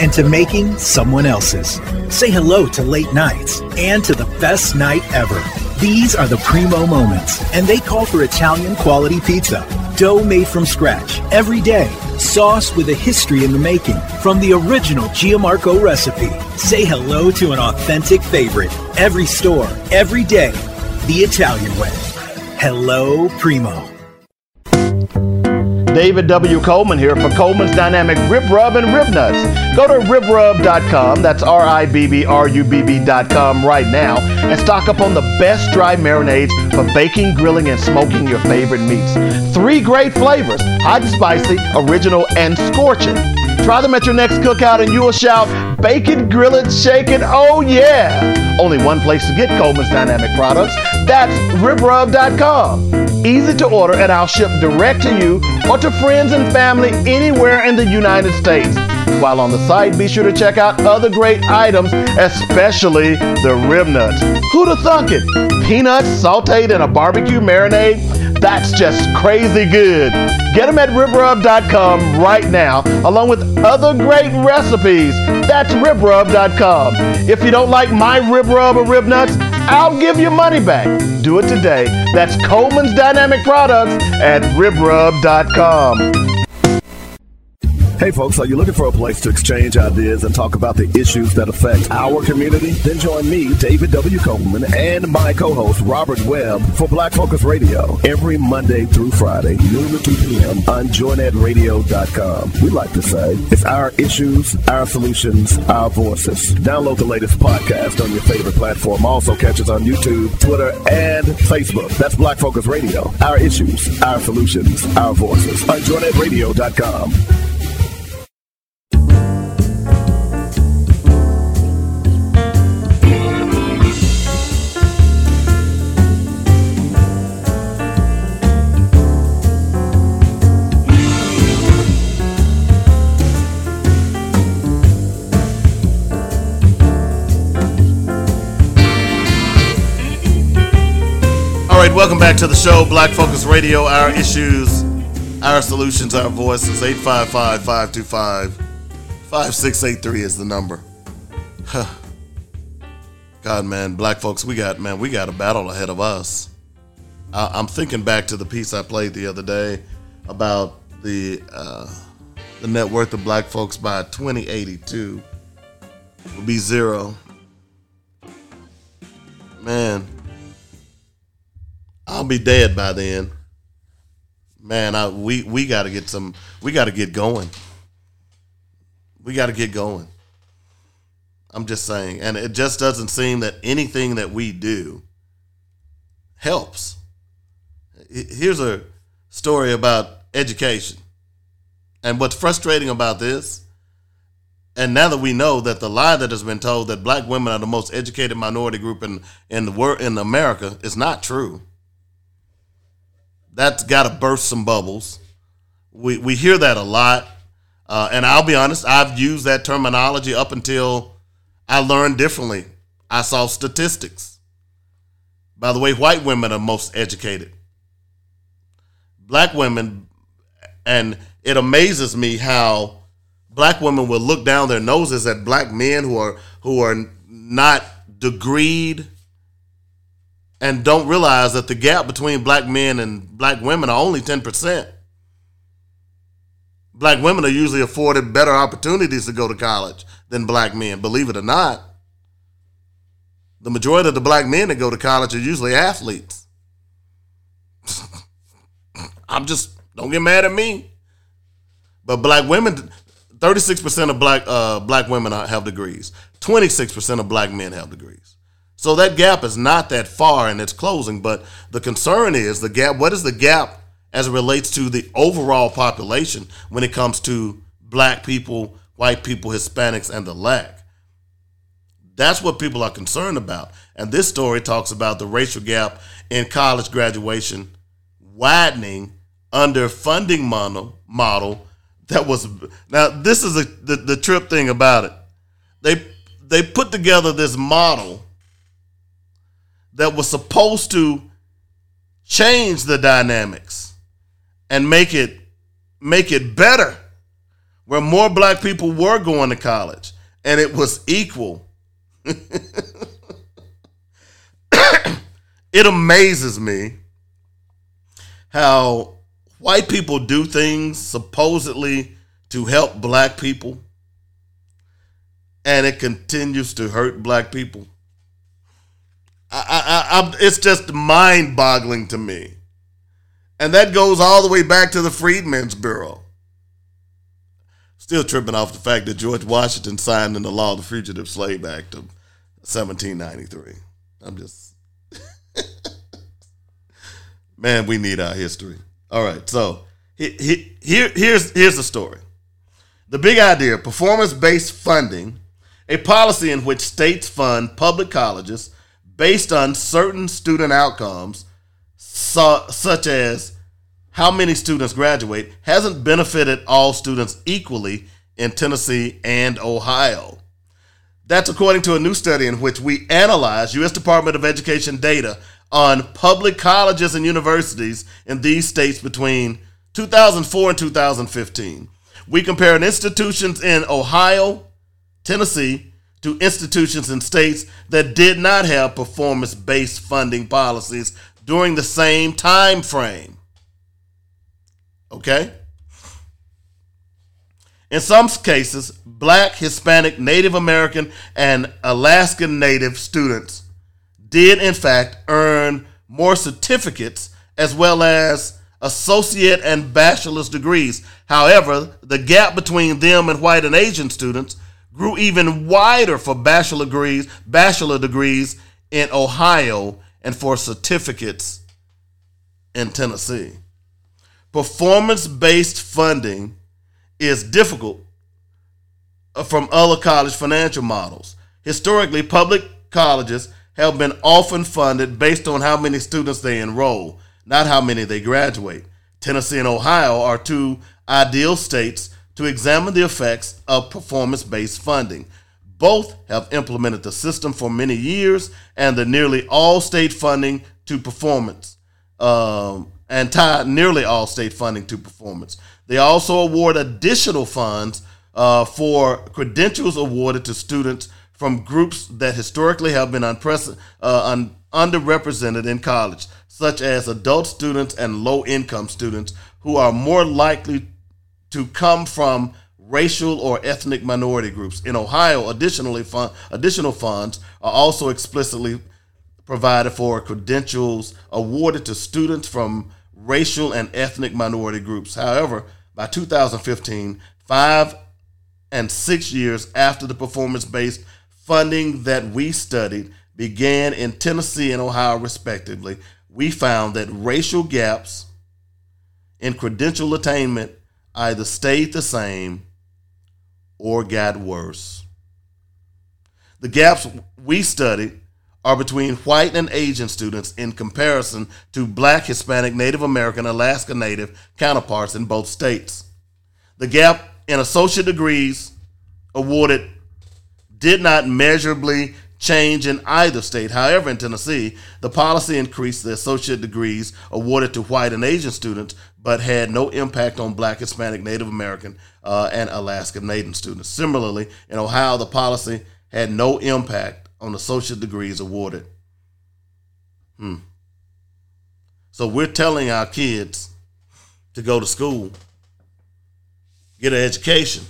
and to making someone else's. Say hello to late nights and to the best night ever. These are the Primo moments, and they call for Italian quality pizza. Dough made from scratch every day. Sauce with a history in the making from the original Giammarco recipe. Say hello to an authentic favorite. Every store, every day. The Italian way. Hello, Primo. David W. Coleman here for Coleman's Dynamic Rib Rub and Rib Nuts. Go to ribrub.com, that's ribbrubb.com right now, and stock up on the best dry marinades for baking, grilling, and smoking your favorite meats. 3 great flavors, hot and spicy, original, and scorching. Try them at your next cookout and you will shout, bake it, grill it, shake it, oh yeah! Only one place to get Coleman's Dynamic products, that's ribrub.com. Easy to order and I'll ship direct to you or to friends and family anywhere in the United States. While on the site, be sure to check out other great items, especially the rib nuts. Who'da thunk it? Peanuts sauteed in a barbecue marinade? That's just crazy good. Get them at ribrub.com right now, along with other great recipes. That's ribrub.com. If you don't like my rib rub or rib nuts, I'll give you money back. Do it today. That's Coleman's Dynamic Products at ribrub.com. Hey folks, are you looking for a place to exchange ideas and talk about the issues that affect our community? Then join me, David W. Coleman, and my co-host, Robert Webb, for Black Focus Radio every Monday through Friday, noon to 2 p.m. on JoyNetRadio.com. We like to say it's our issues, our solutions, our voices. Download the latest podcast on your favorite platform. Also catch us on YouTube, Twitter, and Facebook. That's Black Focus Radio. Our issues, our solutions, our voices on JoyNetRadio.com. Welcome back to the show, Black Focus Radio, our issues, our solutions, our voices. 855-525-5683 is the number. Huh. God, man, black folks, we got a battle ahead of us. I'm thinking back to the piece I played the other day about the net worth of black folks by 2082 would be zero. Man. I'll be dead by then. Man, we got to get going. We got to get going. I'm just saying. And it just doesn't seem that anything that we do helps. Here's a story about education. And what's frustrating about this, and now that we know that the lie that has been told that black women are the most educated minority group in the world, in America, is not true. That's got to burst some bubbles. We hear that a lot. And I'll be honest, I've used that terminology up until I learned differently. I saw statistics. By the way, white women are most educated. Black women, and it amazes me how black women will look down their noses at black men who are not degreed, and don't realize that the gap between black men and black women are only 10%. Black women are usually afforded better opportunities to go to college than black men, believe it or not. The majority of the black men that go to college are usually athletes. Don't get mad at me. But black women, 36% of black women have degrees. 26% of black men have degrees. So that gap is not that far, and it's closing. But the concern is the gap. What is the gap as it relates to the overall population when it comes to black people, white people, Hispanics, and the lack? That's what people are concerned about. And this story talks about the racial gap in college graduation widening under funding model that was. Now, this is the trip thing about it. They put together this model that was supposed to change the dynamics and make it better, where more black people were going to college and it was equal. It amazes me how white people do things supposedly to help black people, and it continues to hurt black people. It's just mind-boggling to me. And that goes all the way back to the Freedmen's Bureau. Still tripping off the fact that George Washington signed into law the Fugitive Slave Act of 1793. Man, we need our history. All right, so here's the story. The big idea, performance-based funding, a policy in which states fund public colleges based on certain student outcomes, such as how many students graduate, hasn't benefited all students equally in Tennessee and Ohio. That's according to a new study in which we analyzed U.S. Department of Education data on public colleges and universities in these states between 2004 and 2015. We compared institutions in Ohio, Tennessee, to institutions in states that did not have performance-based funding policies during the same time frame. Okay? In some cases, Black, Hispanic, Native American, and Alaskan Native students did, in fact, earn more certificates as well as associate and bachelor's degrees. However, the gap between them and white and Asian students grew even wider for bachelor degrees in Ohio and for certificates in Tennessee. Performance-based funding is difficult from other college financial models. Historically, public colleges have been often funded based on how many students they enroll, not how many they graduate. Tennessee and Ohio are two ideal states to examine the effects of performance-based funding. Both have implemented the system for many years, and the nearly all state funding to performance, and tied nearly all state funding to performance. They also award additional funds for credentials awarded to students from groups that historically have been underrepresented in college, such as adult students and low-income students who are more likely to come from racial or ethnic minority groups. In Ohio, additional funds are also explicitly provided for credentials awarded to students from racial and ethnic minority groups. However, by 2015, 5 and 6 years after the performance-based funding that we studied began in Tennessee and Ohio, respectively, we found that racial gaps in credential attainment either stayed the same or got worse. The gaps we studied are between white and Asian students in comparison to Black, Hispanic, Native American, Alaska Native counterparts in both states. The gap in associate degrees awarded did not measurably change in either state. However, in Tennessee, the policy increased the associate degrees awarded to white and Asian students, but had no impact on Black, Hispanic, Native American, and Alaska Native students. Similarly, in Ohio, the policy had no impact on associate degrees awarded. So we're telling our kids to go to school, get an education.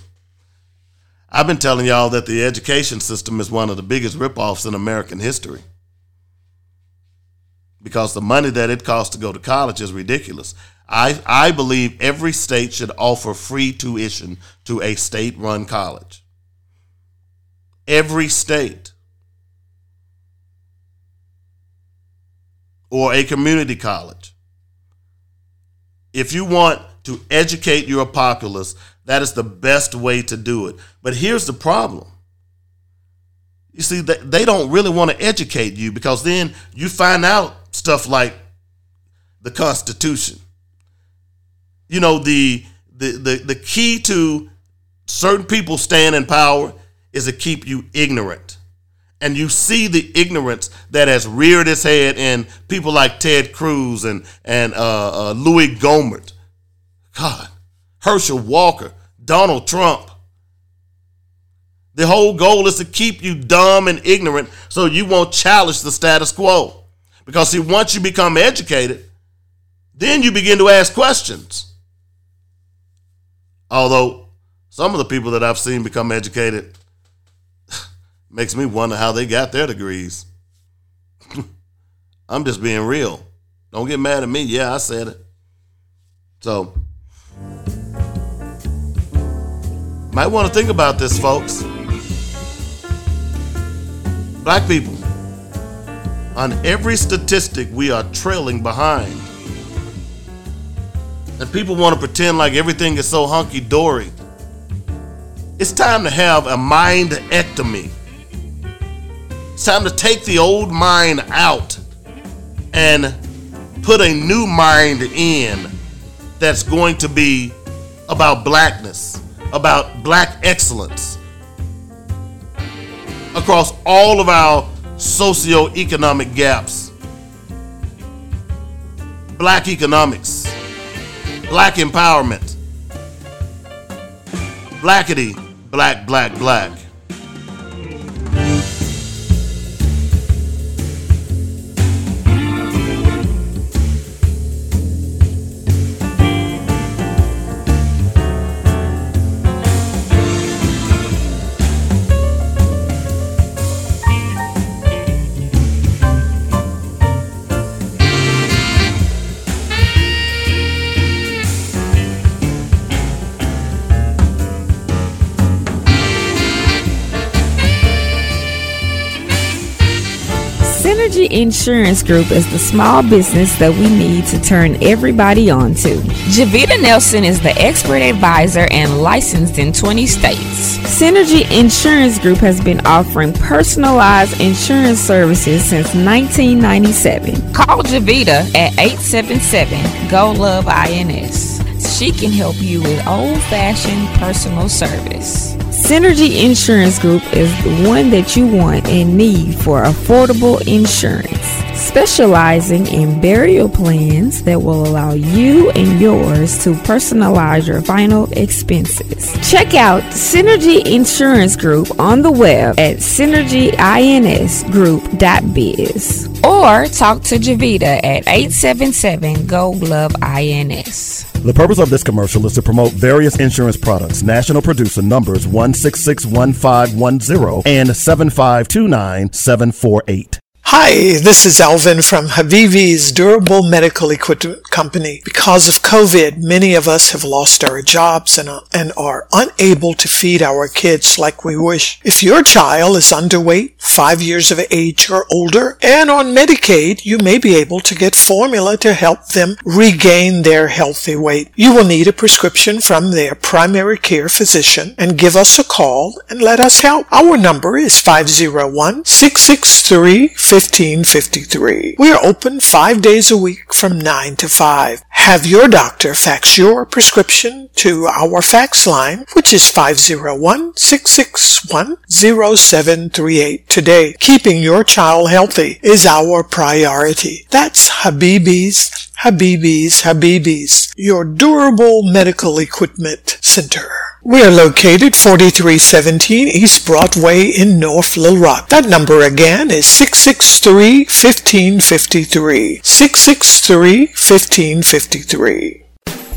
I've been telling y'all that the education system is one of the biggest ripoffs in American history, because the money that it costs to go to college is ridiculous. I believe every state should offer free tuition to a state-run college. Every state. Or a community college. If you want to educate your populace, that is the best way to do it. But here's the problem. You see, they don't really want to educate you, because then you find out stuff like the Constitution. You know, the key to certain people staying in power is to keep you ignorant. And you see the ignorance that has reared its head in people like Ted Cruz and Louis Gohmert, Herschel Walker, Donald Trump. The whole goal is to keep you dumb and ignorant so you won't challenge the status quo. Because, see, once you become educated, then you begin to ask questions. Although some of the people that I've seen become educated, makes me wonder how they got their degrees. I'm just being real. Don't get mad at me. Yeah, I said it. So, might want to think about this, folks. Black people, on every statistic, we are trailing behind. And people want to pretend like everything is so hunky-dory. It's time to have a mindectomy. It's time to take the old mind out and put a new mind in that's going to be about blackness, about black excellence across all of our socioeconomic gaps. black economics, black empowerment, blackity, black, black, black. Synergy Insurance Group is the small business that we need to turn everybody on to. Javita Nelson is the expert advisor and licensed in 20 states. Synergy Insurance Group has been offering personalized insurance services since 1997. Call Javita at 877-GO-LOVE-INS. She can help you with old-fashioned personal service. Synergy Insurance Group is the one that you want and need for affordable insurance, specializing in burial plans that will allow you and yours to personalize your final expenses. Check out Synergy Insurance Group on the web at synergyinsgroup.biz or talk to Javita at 877-GO-GLOVE-INS. The purpose of this commercial is to promote various insurance products. National producer numbers 1661510 and 7529748. Hi, this is Alvin from Habibi's Durable Medical Equipment Company. Because of COVID, many of us have lost our jobs and are unable to feed our kids like we wish. If your child is underweight, 5 years of age or older, and on Medicaid, you may be able to get formula to help them regain their healthy weight. You will need a prescription from their primary care physician, and give us a call and let us help. Our number is 501-663-1553. We are open 5 days a week from 9 to 5. Have your doctor fax your prescription to our fax line, which is 501-661-0738 today. Keeping your child healthy is our priority. That's Habibi's, Habibi's, Habibi's, your durable medical equipment center. We are located 4317 East Broadway in North Little Rock. That number again is 663-1553. 663-1553.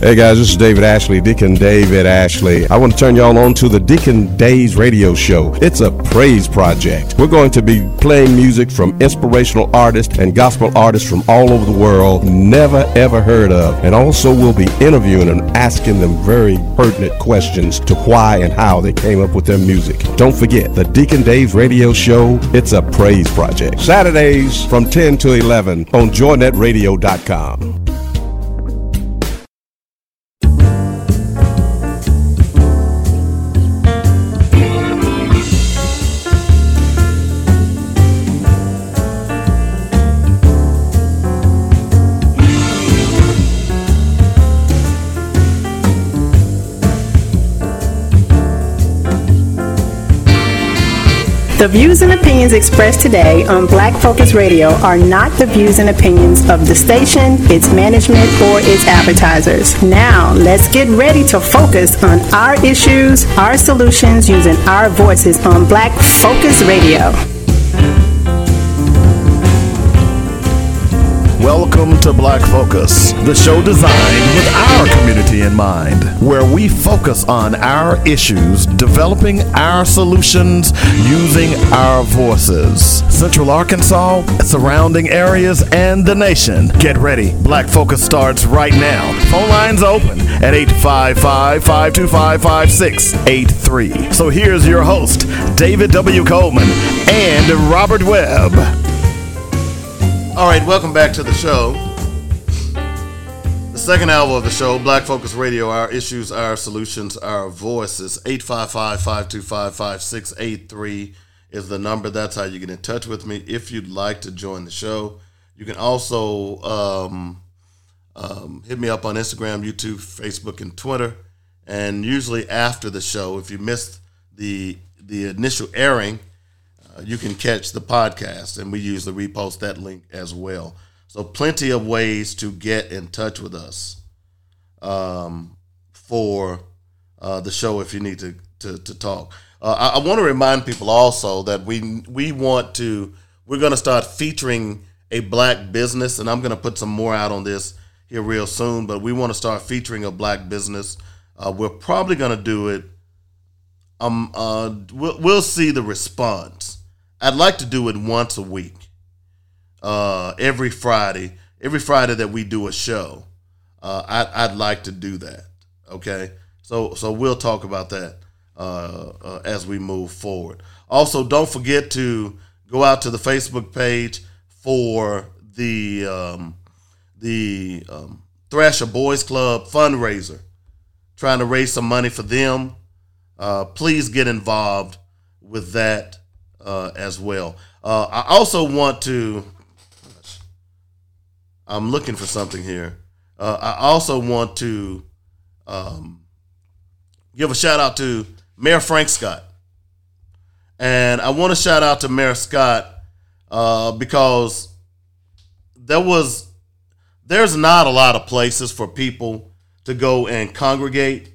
Hey guys, this is David Ashley, Deacon David Ashley. I want to turn y'all on to the Deacon Days Radio Show. It's a praise project. We're going to be playing music from inspirational artists and gospel artists from all over the world, never ever heard of. And also we'll be interviewing and asking them very pertinent questions to why and how they came up with their music. Don't forget, the Deacon Days Radio Show, it's a praise project. Saturdays from 10 to 11 on JoyNetRadio.com. The views and opinions expressed today on Black Focus Radio are not the views and opinions of the station, its management, or its advertisers. Now, let's get ready to focus on our issues, our solutions, using our voices on Black Focus Radio. Welcome to Black Focus, the show designed with our community in mind, where we focus on our issues, developing our solutions, using our voices. Central Arkansas, surrounding areas, and the nation. Get ready. Black Focus starts right now. Phone lines open at 855-525-5683. So here's your host, David W. Coleman and Robert Webb. All right, welcome back to the show. The second hour of the show, Black Focus Radio, our issues, our solutions, our voices. 855-525-5683 is the number. That's how you get in touch with me if you'd like to join the show. You can also hit me up on Instagram, YouTube, Facebook, and Twitter. And usually after the show, if you missed the initial airing, you can catch the podcast, and we usually repost that link as well. So plenty of ways to get in touch with us for the show if you need to talk. I want to remind people also that we're going to start featuring a black business, and I'm going to put some more out on this here real soon, but we want to start featuring a black business. We're probably going to do it. We'll see the response. I'd like to do it once a week, every Friday that we do a show. I'd like to do that. Okay, so we'll talk about that as we move forward. Also, don't forget to go out to the Facebook page for the Thrasher Boys Club fundraiser, trying to raise some money for them. Please get involved with that as well. I also want to, I'm looking for something here. I also want to give a shout out to Mayor Frank Scott. And I want to shout out to Mayor Scott because there's not a lot of places for people to go and congregate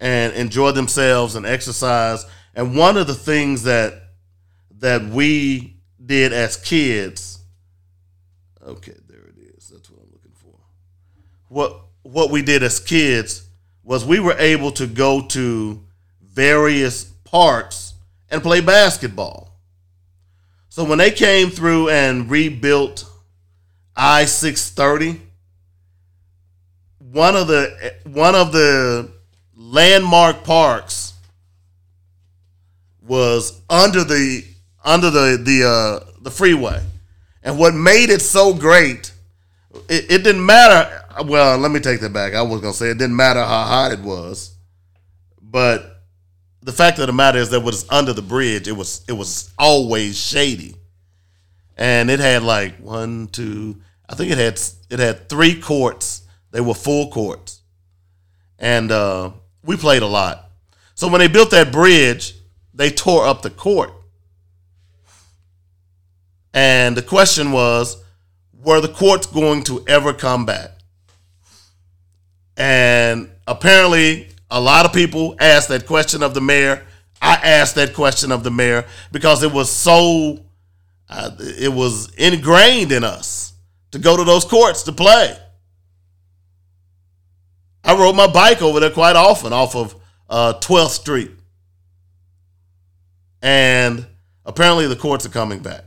and enjoy themselves and exercise. And one of the things that we did as kids, okay, there it is. That's what I'm looking for. What we did as kids was we were able to go to various parks and play basketball. So when they came through and rebuilt I-630, one of the landmark parks was under the freeway. And what made it so great, it didn't matter. Well, let me take that back. I was going to say it didn't matter how hot it was, but the fact of the matter is that what is under the bridge, it was always shady. And it had like I think it had three courts. They were full courts. And we played a lot. So when they built that bridge, they tore up the court. And the question was, were the courts going to ever come back? And apparently a lot of people asked that question of the mayor. I asked that question of the mayor because it was so, it was ingrained in us to go to those courts to play. I rode my bike over there quite often off of 12th Street. And apparently the courts are coming back.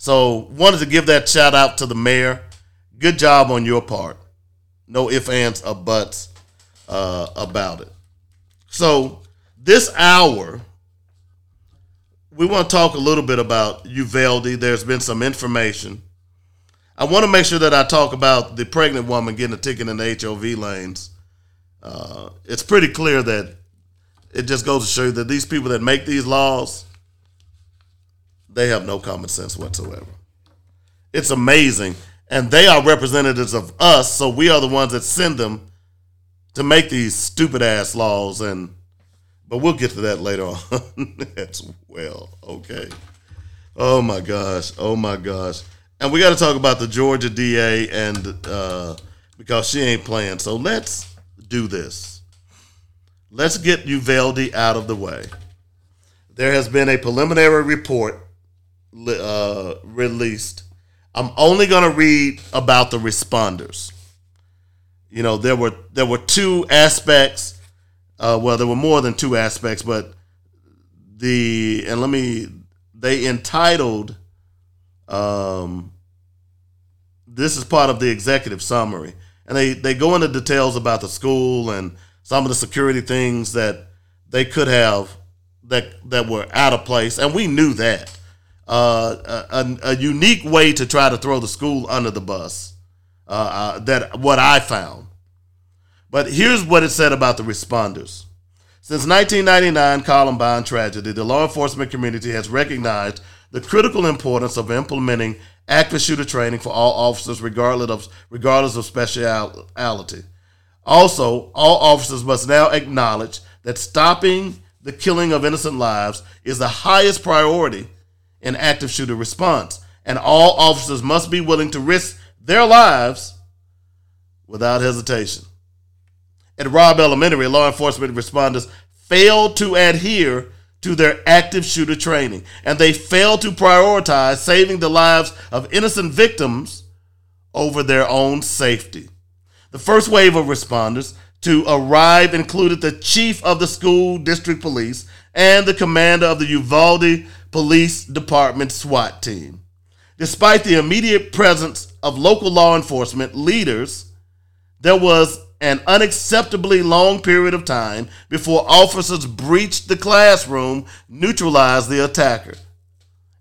So wanted to give that shout out to the mayor. Good job on your part. No ifs, ands, or buts about it. So this hour, we want to talk a little bit about Uvalde. There's been some information. I want to make sure that I talk about the pregnant woman getting a ticket in the HOV lanes. It's pretty clear that it just goes to show you that these people that make these laws, they have no common sense whatsoever. It's amazing. And they are representatives of us, so we are the ones that send them to make these stupid-ass laws. But we'll get to that later on as well. Okay. Oh, my gosh. Oh, my gosh. And we got to talk about the Georgia DA and because she ain't playing. So let's do this. Let's get Uvalde out of the way. There has been a preliminary report released. I'm only going to read about the responders. You know, there were two aspects. Well, there were more than two aspects, but they entitled. This is part of the executive summary, and they go into details about the school and some of the security things that they could have that were out of place, and we knew that. A unique way to try to throw the school under the bus. That what I found. But here's what it said about the responders. Since 1999 Columbine tragedy, the law enforcement community has recognized the critical importance of implementing active shooter training for all officers regardless of speciality. Also, all officers must now acknowledge that stopping the killing of innocent lives is the highest priority in active shooter response, and all officers must be willing to risk their lives without hesitation. At Robb Elementary, law enforcement responders failed to adhere to their active shooter training, and they failed to prioritize saving the lives of innocent victims over their own safety. The first wave of responders to arrive included the chief of the school district police and the commander of the Uvalde Police Department SWAT team. Despite the immediate presence of local law enforcement leaders, there was an unacceptably long period of time before officers breached the classroom, neutralized the attacker,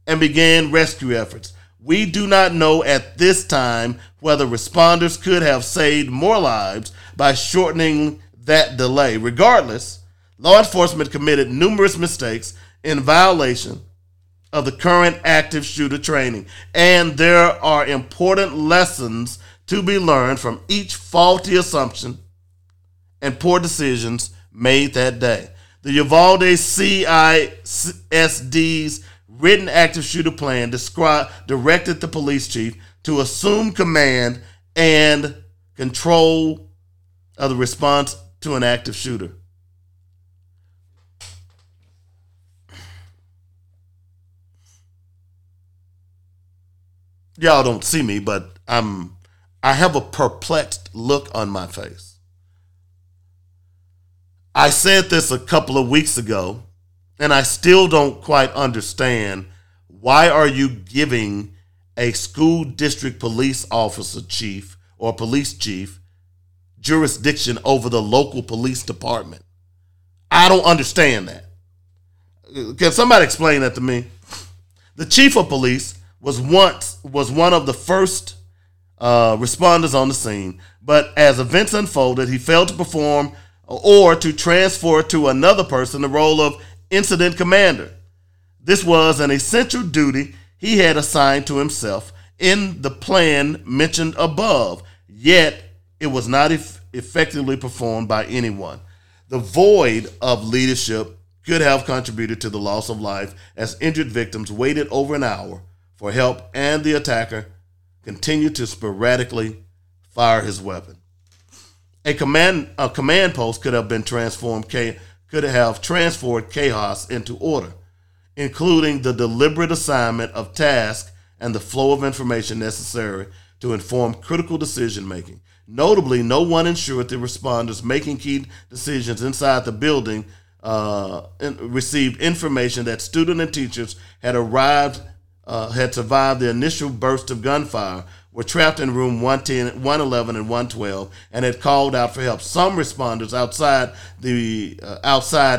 and began rescue efforts. We do not know at this time whether responders could have saved more lives by shortening that delay. Regardless, law enforcement committed numerous mistakes in violation of the current active shooter training, and there are important lessons to be learned from each faulty assumption and poor decisions made that day. The Uvalde CISD's written active shooter plan directed the police chief to assume command and control of the response to an active shooter. Y'all don't see me, but I have a perplexed look on my face. I said this a couple of weeks ago, and I still don't quite understand, why are you giving a school district police officer chief or police chief jurisdiction over the local police department? I don't understand that. Can somebody explain that to me? The chief of police was one of the first responders on the scene, but as events unfolded, he failed to perform or to transfer to another person the role of incident commander. This was an essential duty he had assigned to himself in the plan mentioned above, yet it was not effectively performed by anyone. The void of leadership could have contributed to the loss of life, as injured victims waited over an hour for help and the attacker continued to sporadically fire his weapon. A command post could have been transformed chaos into order, including the deliberate assignment of tasks and the flow of information necessary to inform critical decision-making. Notably, no one ensured the responders making key decisions inside the building received information that students and teachers had survived the initial burst of gunfire, were trapped in room 110, 111, and 112, and had called out for help. Some responders outside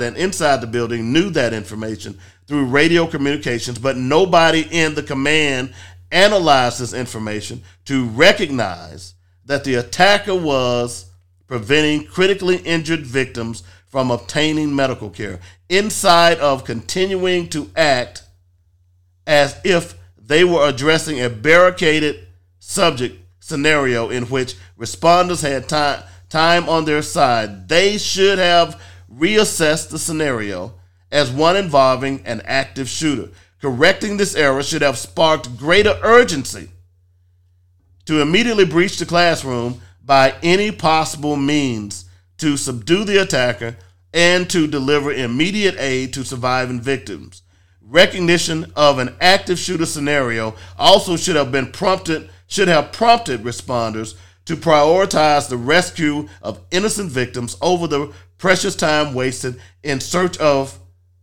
and inside the building knew that information through radio communications, but nobody in the command analyzed this information to recognize that the attacker was preventing critically injured victims from obtaining medical care, inside of continuing to act as if they were addressing a barricaded subject scenario in which responders had time on their side. They should have reassessed the scenario as one involving an active shooter. Correcting this error should have sparked greater urgency to immediately breach the classroom by any possible means, to subdue the attacker, and to deliver immediate aid to surviving victims. Recognition of an active shooter scenario also should have prompted responders to prioritize the rescue of innocent victims over the precious time wasted in search of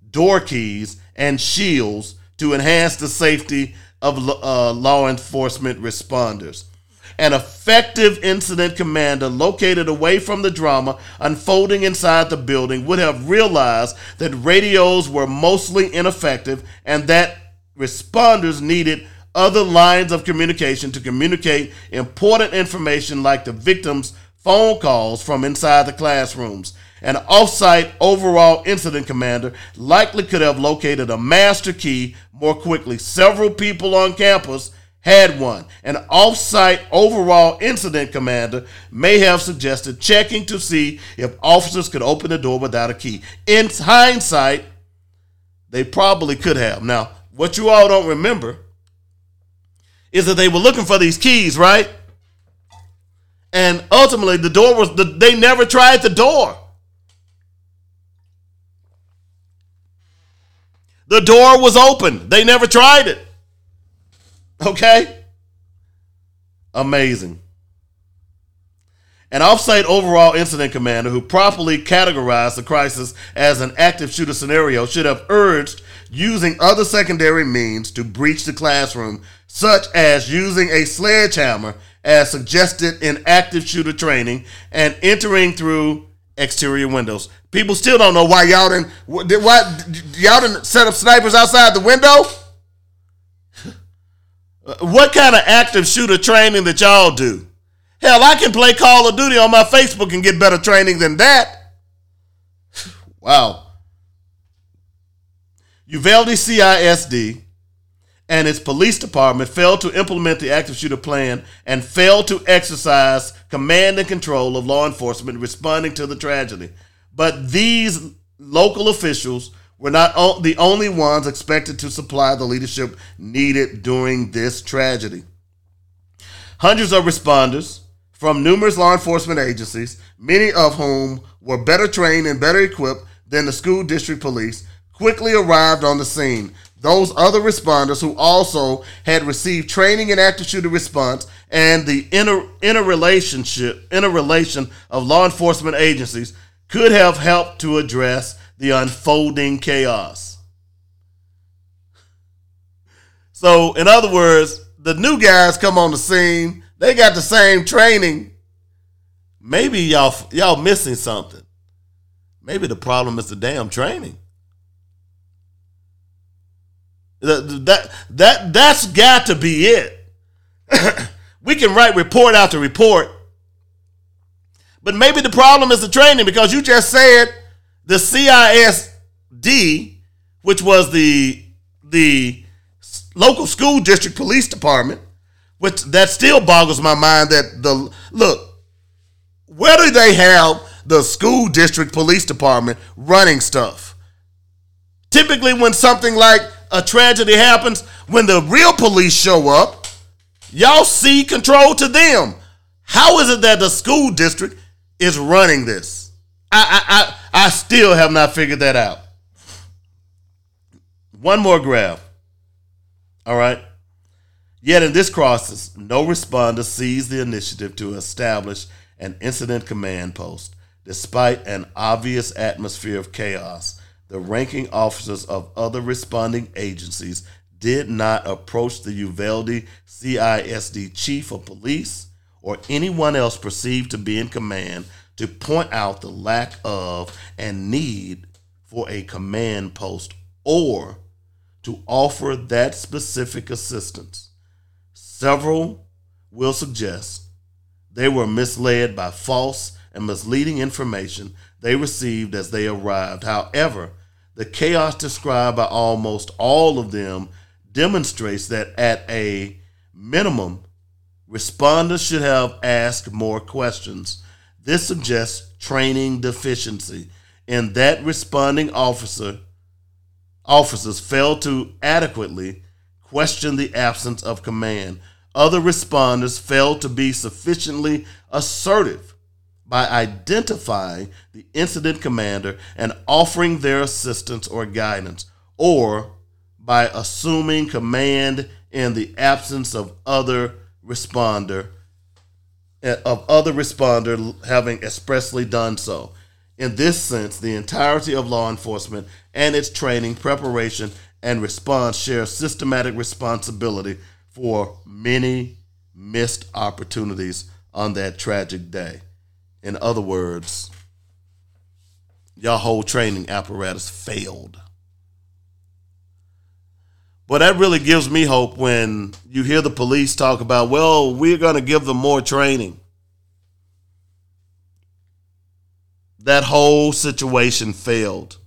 door keys and shields to enhance the safety of law enforcement responders. An effective incident commander located away from the drama unfolding inside the building would have realized that radios were mostly ineffective and that responders needed other lines of communication to communicate important information, like the victim's phone calls from inside the classrooms. An off-site overall incident commander likely could have located a master key more quickly. Several people on campus had one. An off-site overall incident commander may have suggested checking to see if officers could open the door without a key. In hindsight, they probably could have. Now, what you all don't remember is that they were looking for these keys, right? And ultimately, the door was, they never tried the door. The door was open. They never tried it. Okay? Amazing. An off-site overall incident commander who properly categorized the crisis as an active shooter scenario should have urged using other secondary means to breach the classroom, such as using a sledgehammer as suggested in active shooter training and entering through exterior windows. People still don't know why y'all didn't set up snipers outside the window. What kind of active shooter training that y'all do? Hell, I can play Call of Duty on my Facebook and get better training than that. Wow. Uvalde CISD and its police department failed to implement the active shooter plan and failed to exercise command and control of law enforcement responding to the tragedy. But these local officials were not the only ones expected to supply the leadership needed during this tragedy. Hundreds of responders from numerous law enforcement agencies, many of whom were better trained and better equipped than the school district police, quickly arrived on the scene. Those other responders who also had received training in active shooter response and the interrelation of law enforcement agencies could have helped to address the unfolding chaos. So, in other words, the new guys come on the scene. They got the same training. Maybe y'all missing something. Maybe the problem is the damn training. That's got to be it. We can write report after report. But maybe the problem is the training, because you just said the CISD, which was the local school district police department, which that still boggles my mind that where do they have the school district police department running stuff? Typically when something like a tragedy happens, when the real police show up, y'all see control to them. How is it that the school district is running this? I still have not figured that out. One more grab. All right. Yet in this crisis, no responder seized the initiative to establish an incident command post. Despite an obvious atmosphere of chaos, the ranking officers of other responding agencies did not approach the Uvalde CISD chief of police or anyone else perceived to be in command to point out the lack of and need for a command post or to offer that specific assistance. Several will suggest they were misled by false and misleading information they received as they arrived. However, the chaos described by almost all of them demonstrates that at a minimum, responders should have asked more questions. This suggests training deficiency in that responding officers failed to adequately question the absence of command. Other responders failed to be sufficiently assertive by identifying the incident commander and offering their assistance or guidance, or by assuming command in the absence of other responder having expressly done so. In this sense, the entirety of law enforcement and its training, preparation, and response share systematic responsibility for many missed opportunities on that tragic day. In other words, your whole training apparatus failed. But that really gives me hope when you hear the police talk about, well, we're going to give them more training. That whole situation failed.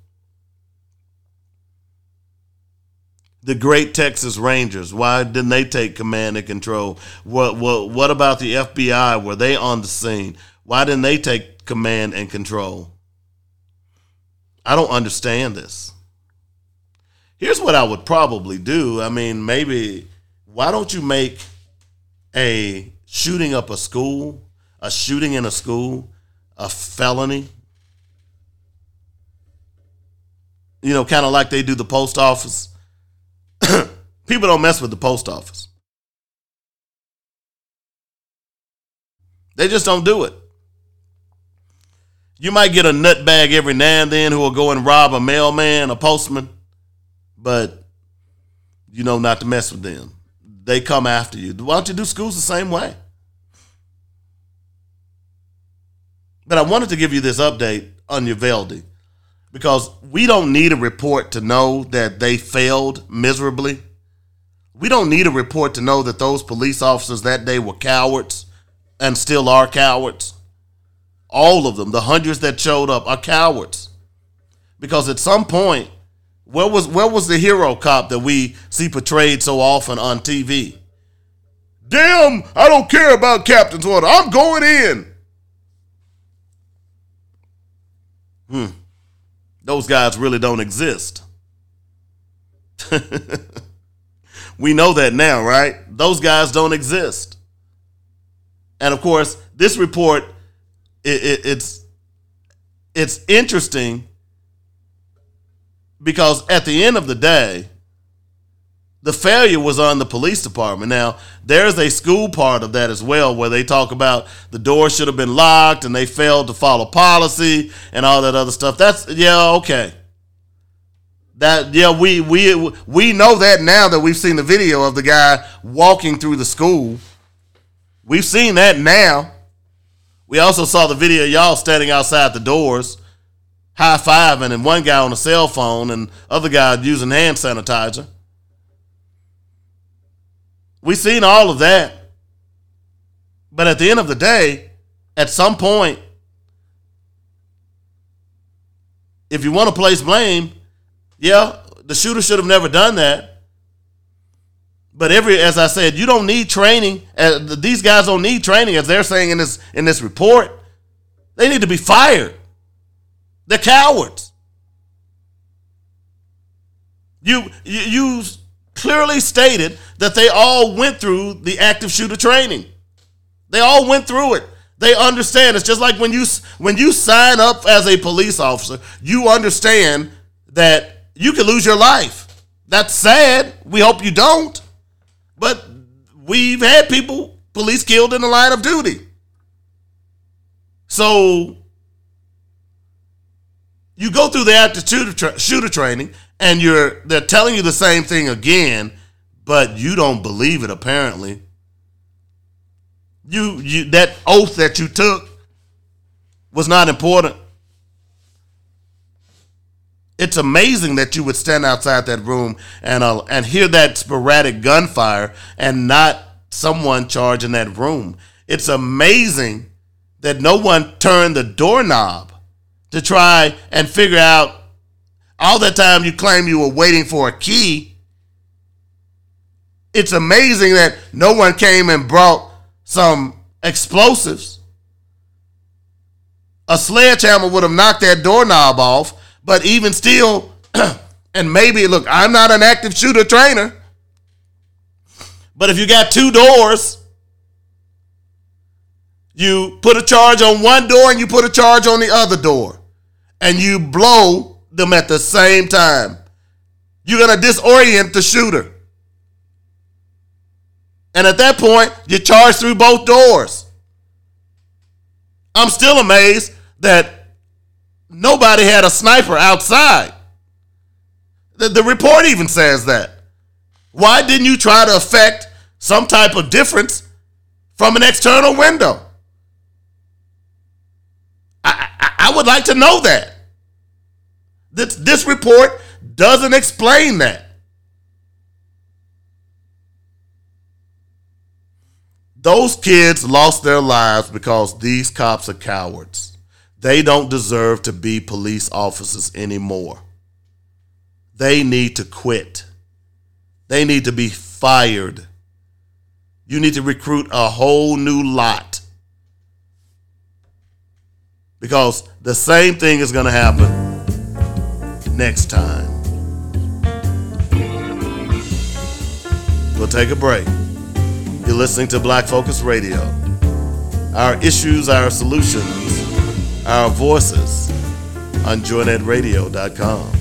The great Texas Rangers, why didn't they take command and control? What about the FBI? Were they on the scene? Why didn't they take command and control? I don't understand this. Here's what I would probably do. I mean, maybe why don't you make a shooting up a school, a shooting in a school, a felony, you know, kind of like they do the post office. People don't mess with the post office. They just don't do it. You might get a nutbag every now and then who will go and rob a mailman, a postman, but you know not to mess with them. They come after you. Why don't you do schools the same way? But I wanted to give you this update on Uvalde because we don't need a report to know that they failed miserably. We don't need a report to know that those police officers that day were cowards and still are cowards. All of them, the hundreds that showed up, are cowards. Because at some point, where was the hero cop that we see portrayed so often on TV? Damn, I don't care about Captain's Order. I'm going in. Those guys really don't exist. We know that now, right? Those guys don't exist. And of course, this report, it's interesting because at the end of the day, the failure was on the police department. Now, there's a school part of that as well where they talk about the door should have been locked and they failed to follow policy and all that other stuff. That's, yeah, okay. That, yeah, we know that now that we've seen the video of the guy walking through the school. We've seen that now. We also saw the video of y'all standing outside the doors, high-fiving, and one guy on a cell phone and other guy using hand sanitizer. We seen all of that. But at the end of the day, at some point, if you want to place blame, yeah, the shooter should have never done that. But as I said, you don't need training. These guys don't need training, as they're saying in this report. They need to be fired. They're cowards. You clearly stated that they all went through the active shooter training. They all went through it. They understand. It's just like when you sign up as a police officer, you understand that you can lose your life. That's sad. We hope you don't. But we've had police killed in the line of duty. So you go through the active shooter training, and they're telling you the same thing again, but you don't believe it. Apparently, you that oath that you took was not important. It's amazing that you would stand outside that room and hear that sporadic gunfire and not someone charging that room. It's amazing that no one turned the doorknob to try and figure out all that time you claim you were waiting for a key. It's amazing that no one came and brought some explosives. A sledgehammer would have knocked that doorknob off. But even still, and maybe, look, I'm not an active shooter trainer, but if you got two doors, you put a charge on one door and you put a charge on the other door, and you blow them at the same time, you're going to disorient the shooter. And at that point, you charge through both doors. I'm still amazed that nobody had a sniper outside. The report even says that. Why didn't you try to affect some type of difference from an external window? I would like to know that. This report doesn't explain that. Those kids lost their lives because these cops are cowards. They don't deserve to be police officers anymore. They need to quit. They need to be fired. You need to recruit a whole new lot. Because the same thing is going to happen next time. We'll take a break. You're listening to Black Focus Radio. Our issues, our solutions, our voices on JoyNetRadio.com.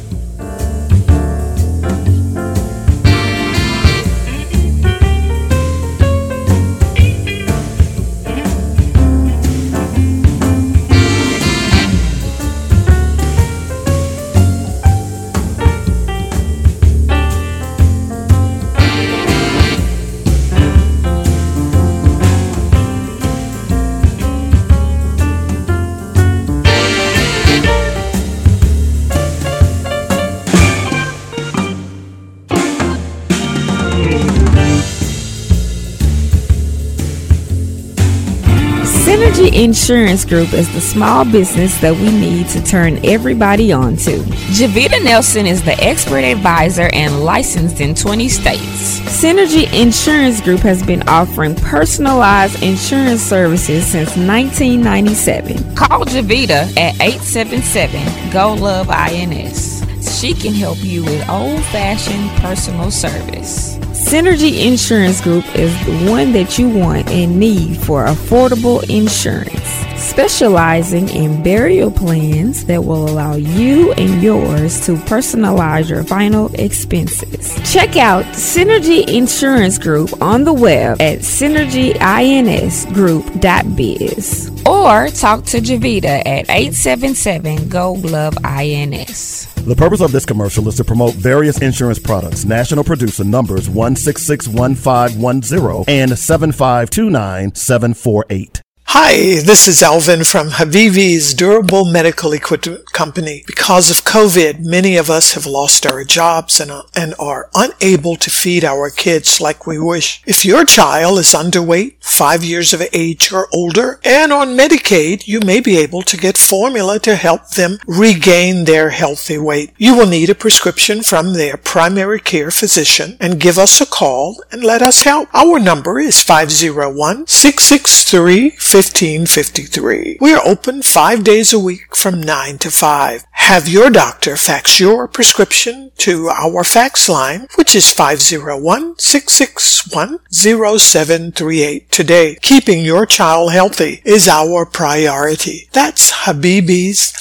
Synergy Insurance Group is the small business that we need to turn everybody on to. Javita Nelson is the expert advisor and licensed in 20 states. Synergy Insurance Group has been offering personalized insurance services since 1997. Call Javita at 877-GO-LOVE-INS. She can help you with old-fashioned personal service. Synergy Insurance Group is the one that you want and need for affordable insurance, specializing in burial plans that will allow you and yours to personalize your final expenses. Check out Synergy Insurance Group on the web at synergyinsgroup.biz or talk to Javita at 877-GO-GLOVE-INS. The purpose of this commercial is to promote various insurance products. National producer numbers 1661510 and 7529748. Hi, this is Alvin from Habibi's Durable Medical Equipment Company. Because of COVID, many of us have lost our jobs and are unable to feed our kids like we wish. If your child is underweight, 5 years of age or older, and on Medicaid, you may be able to get formula to help them regain their healthy weight. You will need a prescription from their primary care physician, and give us a call and let us help. Our number is 501-663-1553. We are open 5 days a week from 9 to 5. Have your doctor fax your prescription to our fax line, which is 501-661-0738 today. Keeping your child healthy is our priority. That's Habibi's,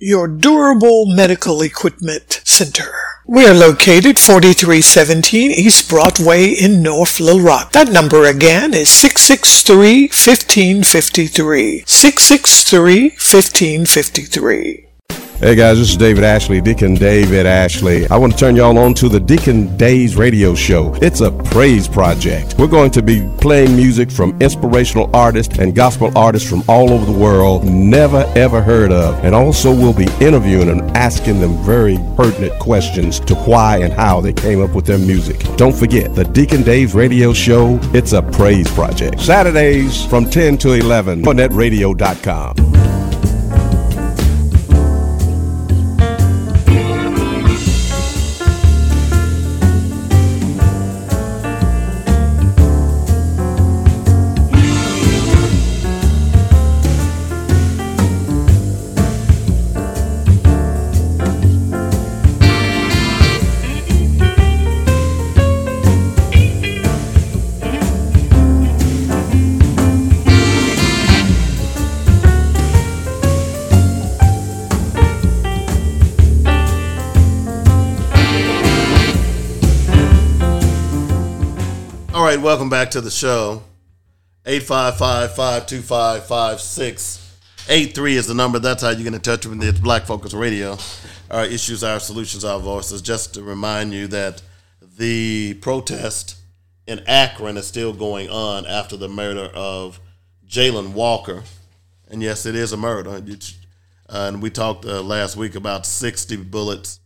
your durable medical equipment center. We are located 4317 East Broadway in North Little Rock. That number again is 663-1553. 663-1553. Hey guys, this is David Ashley, Deacon David Ashley. I want to turn y'all on to the Deacon Days Radio Show. It's a praise project. We're going to be playing music from inspirational artists and gospel artists from all over the world, never ever heard of. And also we'll be interviewing and asking them very pertinent questions to why and how they came up with their music. Don't forget, the Deacon Days Radio Show, it's a praise project. Saturdays from 10 to 11 on netradio.com. All right, welcome back to the show. 855-525-5683 is the number. That's how you get in touch with me. It's Black Focus Radio. Our issues, our solutions, our voices. Just to remind you that the protest in Akron is still going on after the murder of Jalen Walker. And yes, it is a murder. And we talked last week about 60 bullets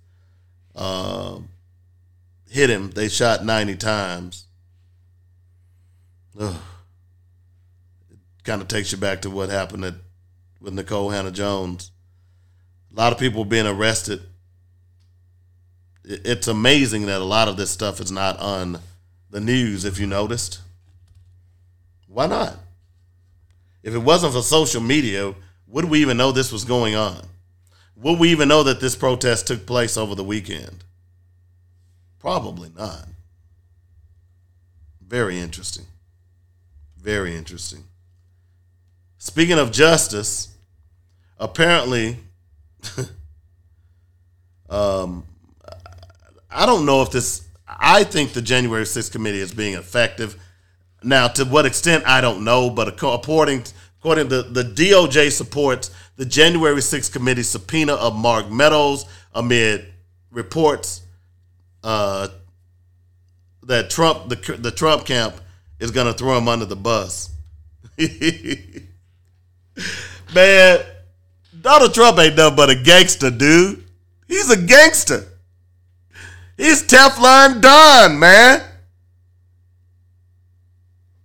hit him. They shot 90 times. Ugh. It kind of takes you back to what happened with Nikole Hannah-Jones. A lot of people being arrested. It's amazing that a lot of this stuff is not on the news, if you noticed. Why not? If it wasn't for social media, would we even know this was going on? Would we even know that this protest took place over the weekend? Probably not. Very interesting. Very interesting. Speaking of justice, apparently, I don't know if this, I think the January 6th committee is being effective. Now, to what extent, I don't know, but according to the DOJ supports the January 6th committee subpoena of Mark Meadows amid reports that Trump, the Trump camp is going to throw him under the bus. Man, Donald Trump ain't nothing but a gangster, dude. He's a gangster. He's Teflon Don, man.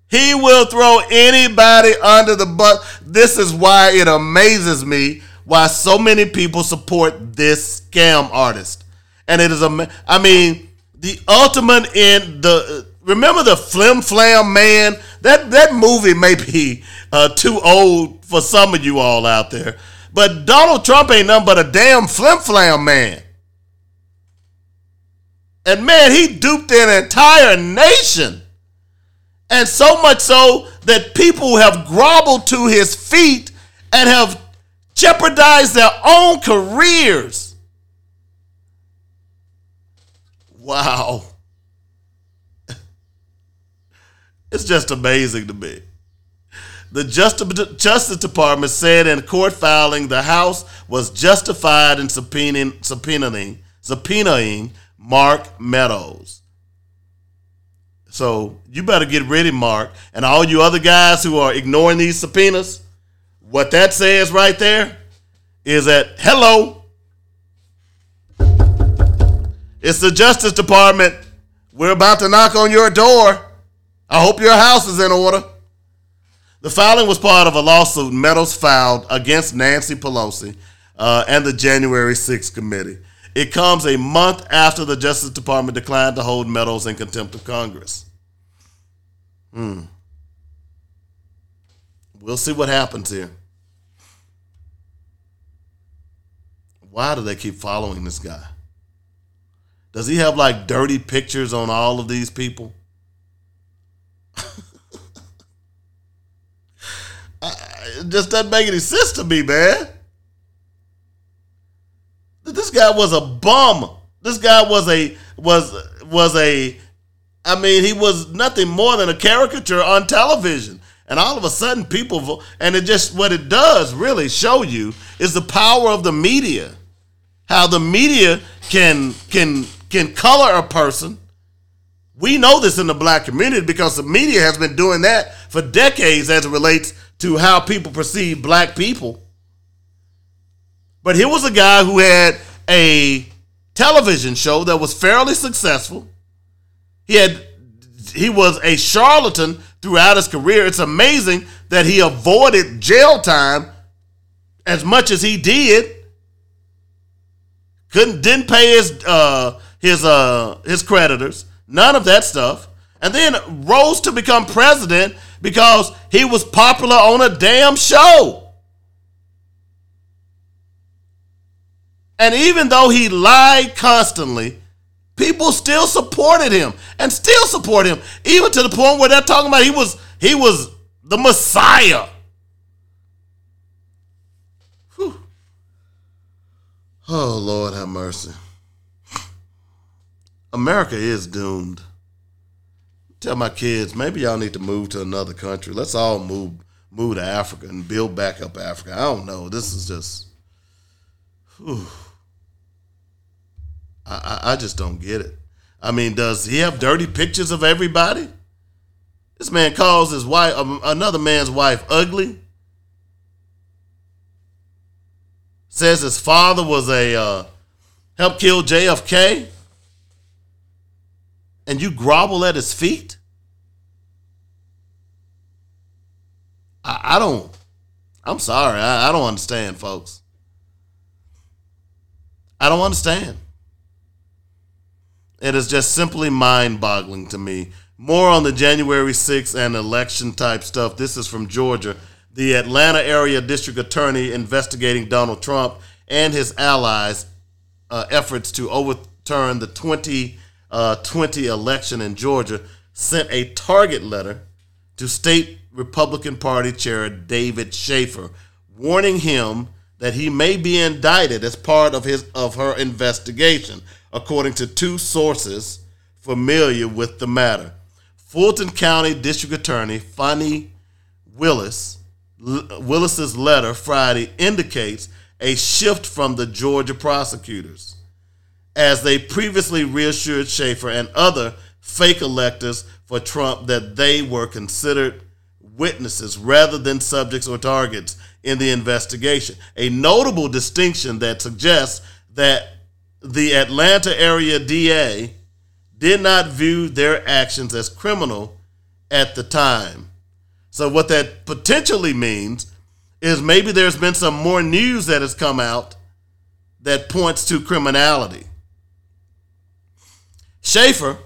He will throw anybody under the bus. This is why it amazes me why so many people support this scam artist. And it is, I mean, the ultimate in the, remember the Flim Flam Man? That movie may be too old for some of you all out there. But Donald Trump ain't nothing but a damn Flim Flam Man. And man, he duped an entire nation. And so much so that people have groveled to his feet and have jeopardized their own careers. Wow. It's just amazing to me. The Justice Department said in court filing the House was justified in subpoenaing Mark Meadows. So you better get ready, Mark, and all you other guys who are ignoring these subpoenas. What that says right there is that, hello, it's the Justice Department. We're about to knock on your door. I hope your house is in order. The filing was part of a lawsuit Meadows filed against Nancy Pelosi and the January 6th committee. It comes a month after the Justice Department declined to hold Meadows in contempt of Congress. We'll see what happens here. Why do they keep following this guy? Does he have like dirty pictures on all of these people? It just doesn't make any sense to me, man. This guy was a bum. This guy was a, I mean, he was nothing more than a caricature on television. And all of a sudden people, and it just, what it does really show you is the power of the media. How the media can color a person. We know this in the black community because the media has been doing that for decades as it relates to how people perceive black people. But here was a guy who had a television show that was fairly successful. He was a charlatan throughout his career. It's amazing that he avoided jail time as much as he did. Didn't pay his creditors, none of that stuff, and then rose to become president because he was popular on a damn show. And even though he lied constantly, people still supported him and still support him, even to the point where they're talking about he was the Messiah. Whew. Oh, Lord, have mercy. America is doomed. Tell my kids, maybe y'all need to move to another country. Let's all move to Africa and build back up Africa. I don't know. This is just... Whew. I just don't get it. I mean, does he have dirty pictures of everybody? This man calls his wife, another man's wife, ugly. Says his father was a helped kill JFK. And you grovel at his feet? I'm sorry. I don't understand, folks. I don't understand. It is just simply mind-boggling to me. More on the January 6th and election-type stuff. This is from Georgia. The Atlanta area district attorney investigating Donald Trump and his allies' efforts to overturn the 2020 election in Georgia sent a target letter to state Republican Party Chair David Schaefer, warning him that he may be indicted as part of her investigation, according to two sources familiar with the matter. Fulton County District Attorney Fannie Willis's letter Friday indicates a shift from the Georgia prosecutors, as they previously reassured Schaefer and other fake electors for Trump that they were considered witnesses rather than subjects or targets in the investigation, a notable distinction that suggests that the Atlanta area DA did not view their actions as criminal at the time. So what that potentially means is maybe there's been some more news that has come out that points to criminality. Schaefer,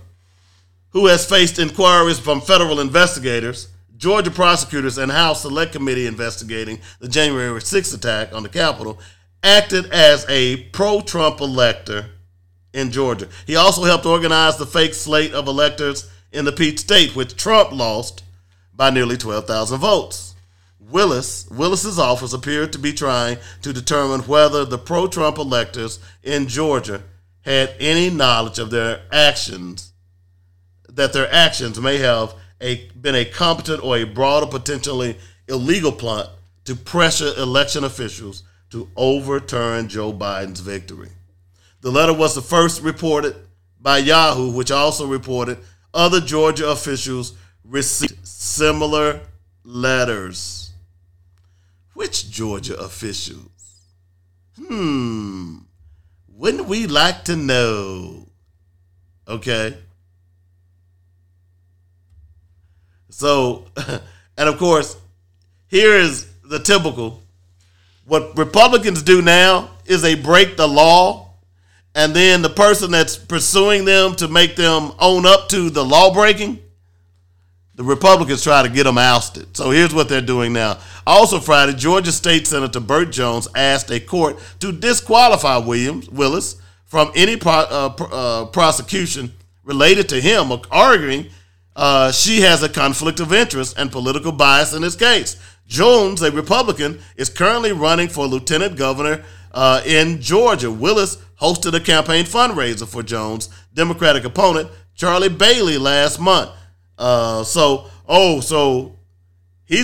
who has faced inquiries from federal investigators, Georgia prosecutors, and House Select Committee investigating the January 6th attack on the Capitol, acted as a pro-Trump elector in Georgia. He also helped organize the fake slate of electors in the Peach State, which Trump lost by nearly 12,000 votes. Willis's office appeared to be trying to determine whether the pro-Trump electors in Georgia had any knowledge of their actions, that their actions may have been a competent or a broader, potentially illegal plot to pressure election officials to overturn Joe Biden's victory. The letter was the first reported by Yahoo, which also reported other Georgia officials received similar letters. Which Georgia officials? Wouldn't we like to know? Okay. So, and of course, here is the typical. What Republicans do now is they break the law, and then the person that's pursuing them to make them own up to the law breaking, the Republicans try to get them ousted. So here's what they're doing now. Also Friday, Georgia State Senator Burt Jones asked a court to disqualify Willis from any prosecution related to him, arguing she has a conflict of interest and political bias in this case. Jones, a Republican, is currently running for lieutenant governor in Georgia. Willis hosted a campaign fundraiser for Jones' Democratic opponent, Charlie Bailey, last month. She's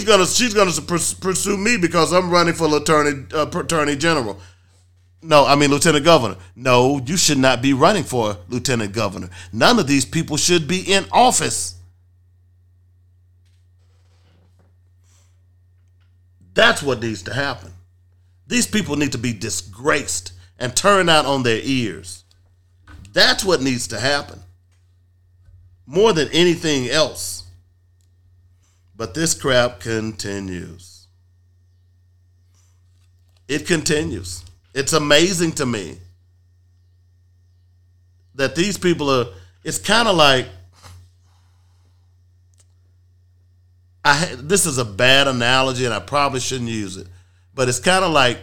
gonna pursue me because I'm running for attorney general. No, I mean lieutenant governor. No, you should not be running for lieutenant governor. None of these people should be in office. That's what needs to happen. These people need to be disgraced and turned out on their ears. That's what needs to happen more than anything else. But this crap continues. It continues. It's amazing to me that these people are, it's kind of like, this is a bad analogy and I probably shouldn't use it, but it's kind of like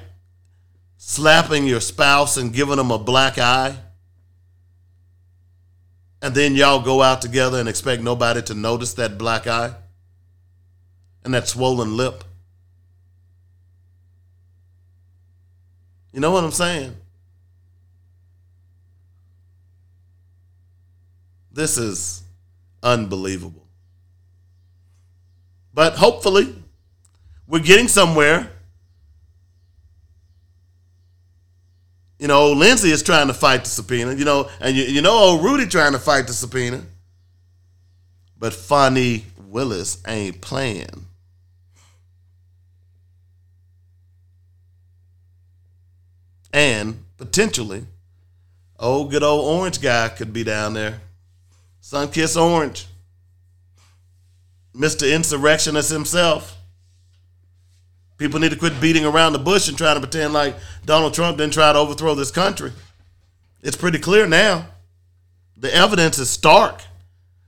slapping your spouse and giving them a black eye, and then y'all go out together and expect nobody to notice that black eye and that swollen lip. You know what I'm saying? This is unbelievable. But hopefully, we're getting somewhere. You know, old Lindsay is trying to fight the subpoena, you know, and you know old Rudy trying to fight the subpoena. But Fannie Willis ain't playing. And potentially, good old orange guy could be down there. Sunkissed Orange. Mr. Insurrectionist himself. People need to quit beating around the bush and trying to pretend like Donald Trump didn't try to overthrow this country. It's pretty clear now. The evidence is stark.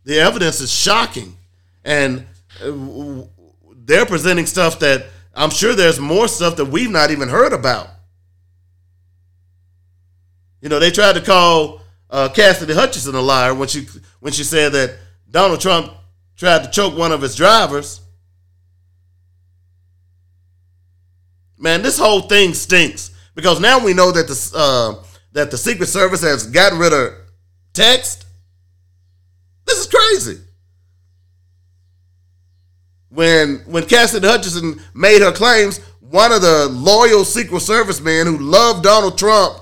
The evidence is shocking. And they're presenting stuff that I'm sure there's more stuff that we've not even heard about. You know, they tried to call Cassidy Hutchinson a liar when she said that Donald Trump tried to choke one of his drivers. Man, this whole thing stinks because now we know that the Secret Service has gotten rid of text. This is crazy. When Cassidy Hutchinson made her claims, one of the loyal Secret Service men who loved Donald Trump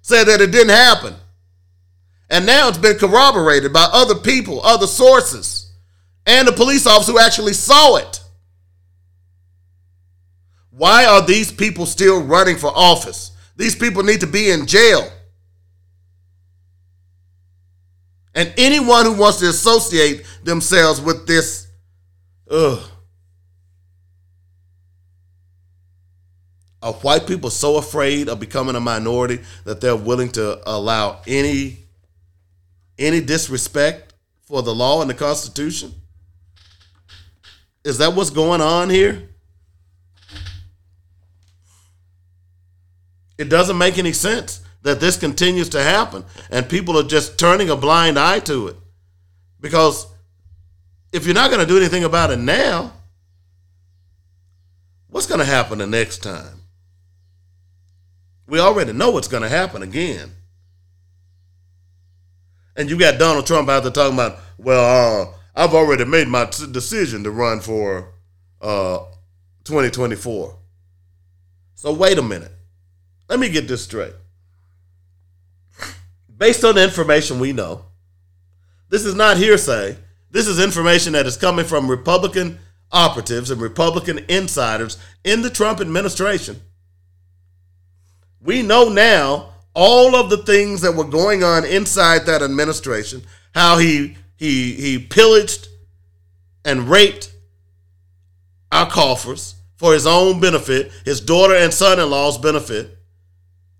said that it didn't happen. And now it's been corroborated by other people, other sources, and the police officer who actually saw it. Why are these people still running for office? These people need to be in jail. And anyone who wants to associate themselves with this, Are white people so afraid of becoming a minority that they're willing to allow any disrespect for the law and the Constitution? Is that what's going on here? It doesn't make any sense that this continues to happen and people are just turning a blind eye to it. Because if you're not going to do anything about it now, what's going to happen the next time? We already know what's going to happen again. And you got Donald Trump out there talking about, well, I've already made my decision to run for 2024. So wait a minute. Let me get this straight. Based on the information we know, this is not hearsay. This is information that is coming from Republican operatives and Republican insiders in the Trump administration. We know now all of the things that were going on inside that administration, how he pillaged and raped our coffers for his own benefit, his daughter and son-in-law's benefit,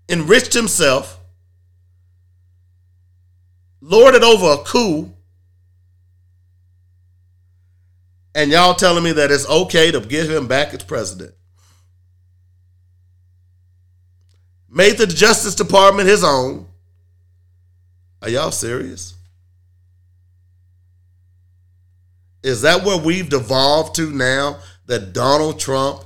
enriched himself, lorded over a coup, and y'all telling me that it's okay to give him back as president. Made the Justice Department his own. Are y'all serious? Is that where we've devolved to now? That Donald Trump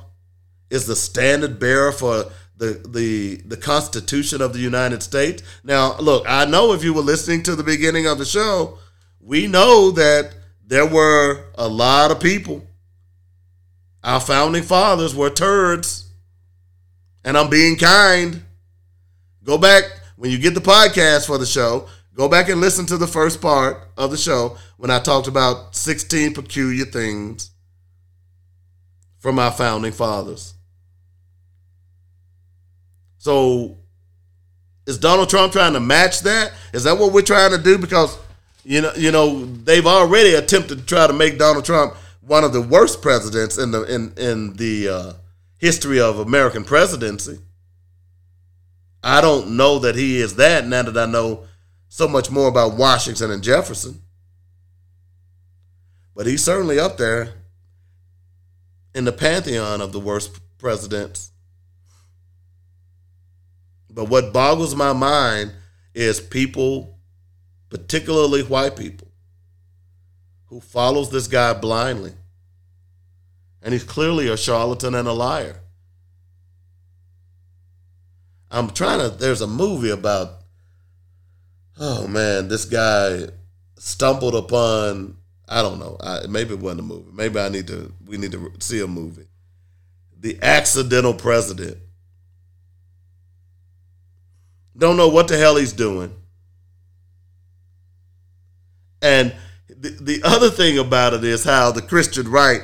is the standard bearer for the Constitution of the United States? Now, look, I know if you were listening to the beginning of the show, we know that there were a lot of people. Our founding fathers were turds. And I'm being kind. Go back, when you get the podcast for the show, go back and listen to the first part of the show when I talked about 16 peculiar things from our founding fathers. So, is Donald Trump trying to match that? Is that what we're trying to do? Because You know, they've already attempted to try to make Donald Trump one of the worst presidents in the history of American presidency. I don't know that he is that now that I know so much more about Washington and Jefferson. But he's certainly up there in the pantheon of the worst presidents. But what boggles my mind is people, particularly white people, who follows this guy blindly. And he's clearly a charlatan and a liar. There's a movie about, this guy stumbled upon, maybe it wasn't a movie. Maybe we need to see a movie. The Accidental President. Don't know what the hell he's doing. And the other thing about it is how the Christian right,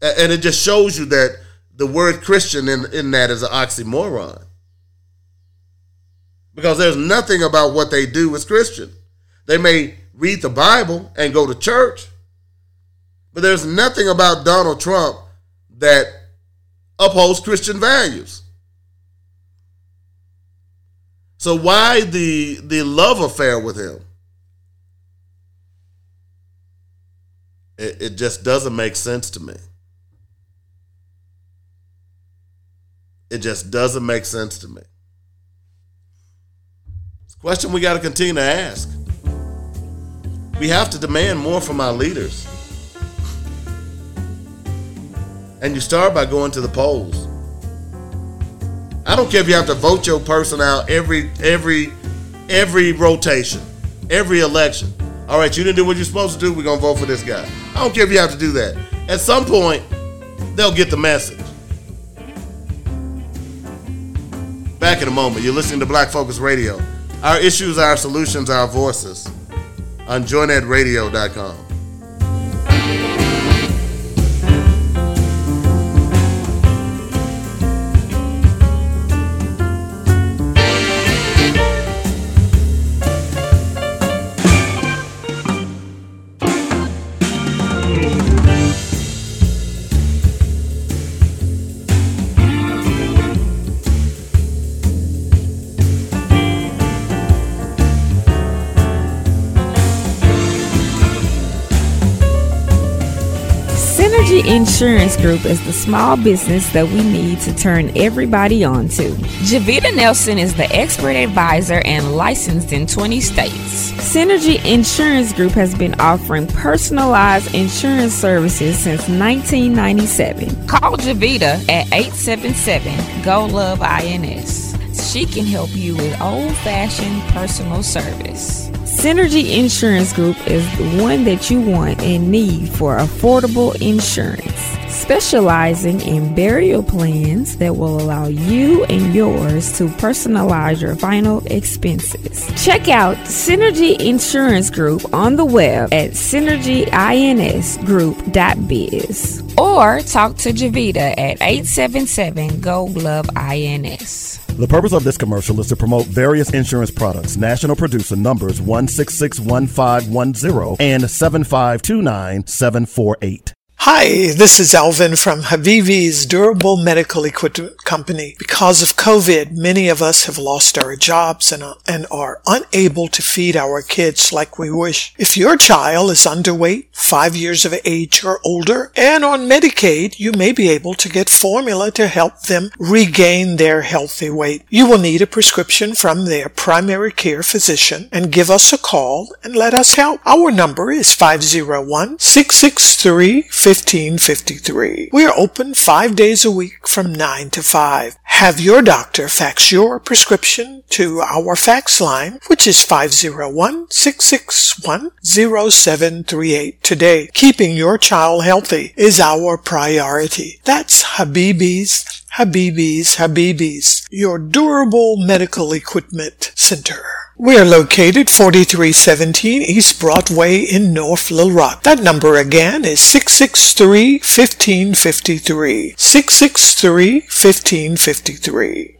and it just shows you that the word Christian in that is an oxymoron. Because there's nothing about what they do is Christian. They may read the Bible and go to church, but there's nothing about Donald Trump that upholds Christian values. So why the love affair with him? It just doesn't make sense to me. It just doesn't make sense to me. It's a question we got to continue to ask. We have to demand more from our leaders. And you start by going to the polls. I don't care if you have to vote your person out every rotation, every election. All right, you didn't do what you're supposed to do, we're going to vote for this guy. I don't care if you have to do that. At some point, they'll get the message. Back in a moment. You're listening to Black Focus Radio. Our issues, our solutions, our voices on JoyNetRadio.com. Insurance Group is the small business that we need to turn everybody on to. Javita Nelson is the expert advisor and licensed in 20 states. Synergy Insurance Group has been offering personalized insurance services since 1997. Call Javita at 877-GO-LOVE-INS. She can help you with old-fashioned personal service. Synergy Insurance Group is the one that you want and need for affordable insurance, specializing in burial plans that will allow you and yours to personalize your final expenses. Check out Synergy Insurance Group on the web at synergyinsgroup.biz or talk to Javita at 877-GO-GLOVE-INS. The purpose of this commercial is to promote various insurance products. National producer numbers 1661510 and 7529748. Hi, this is Alvin from Habibi's Durable Medical Equipment Company. Because of COVID, many of us have lost our jobs and are unable to feed our kids like we wish. If your child is underweight, 5 years of age or older, and on Medicaid, you may be able to get formula to help them regain their healthy weight. You will need a prescription from their primary care physician, and give us a call and let us help. Our number is 501-663-1553. We are open 5 days a week from 9 to 5. Have your doctor fax your prescription to our fax line, which is 501-661-0738 today. Keeping your child healthy is our priority. That's Habibi's, Habibi's, Habibi's, your durable medical equipment center. We are located 4317 East Broadway in North Little Rock. That number again is 663-1553. 663-1553.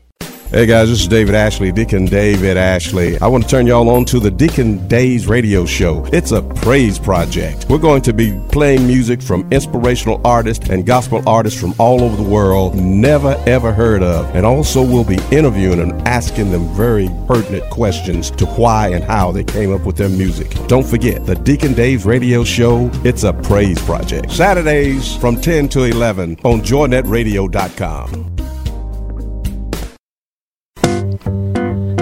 Hey guys, this is David Ashley, Deacon David Ashley. I want to turn y'all on to the Deacon Days Radio Show. It's a praise project. We're going to be playing music from inspirational artists and gospel artists from all over the world, never ever heard of. And also we'll be interviewing and asking them very pertinent questions to why and how they came up with their music. Don't forget, the Deacon Days Radio Show, it's a praise project. Saturdays from 10 to 11 on JoyNetRadio.com.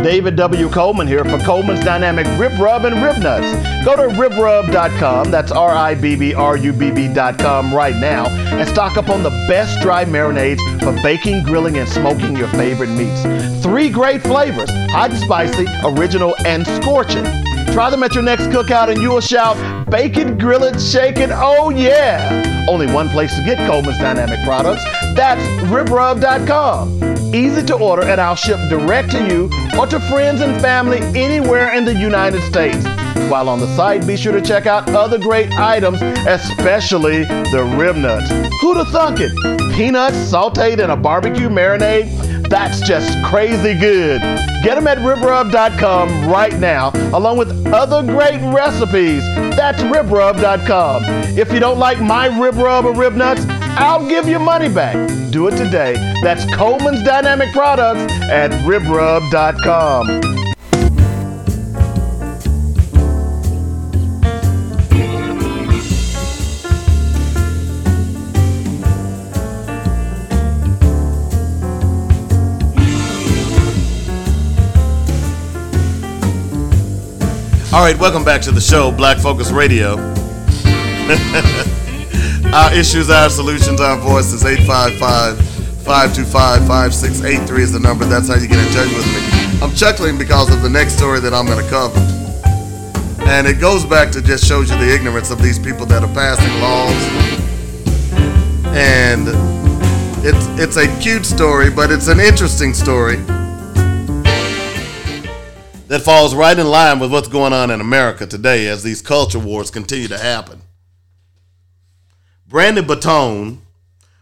David W. Coleman here for Coleman's Dynamic Rib Rub and Rib Nuts. Go to ribrub.com, that's R-I-B-B-R-U-B-B.com right now, and stock up on the best dry marinades for baking, grilling, and smoking your favorite meats. 3 great flavors, hot and spicy, original, and scorching. Try them at your next cookout and you will shout, bake it, grill it, shake it, oh yeah! Only one place to get Coleman's Dynamic products, that's ribrub.com. Easy to order, and I'll ship direct to you or to friends and family anywhere in the United States. While on the site, be sure to check out other great items, especially the rib nuts. Who'da thunk it? Peanuts sauteed in a barbecue marinade? That's just crazy good. Get them at ribrub.com right now, along with other great recipes. That's ribrub.com. If you don't like my rib rub or rib nuts, I'll give you money back. Do it today. That's Coleman's Dynamic Products at ribrub.com. All right, welcome back to the show, Black Focus Radio. Our issues, our solutions, our voices. 855-525-5683 is the number. That's how you get in touch with me. I'm chuckling because of the next story that I'm going to cover. And it goes back to just shows you the ignorance of these people that are passing laws. And it's a cute story, but it's an interesting story that falls right in line with what's going on in America today as these culture wars continue to happen. Brandon Batone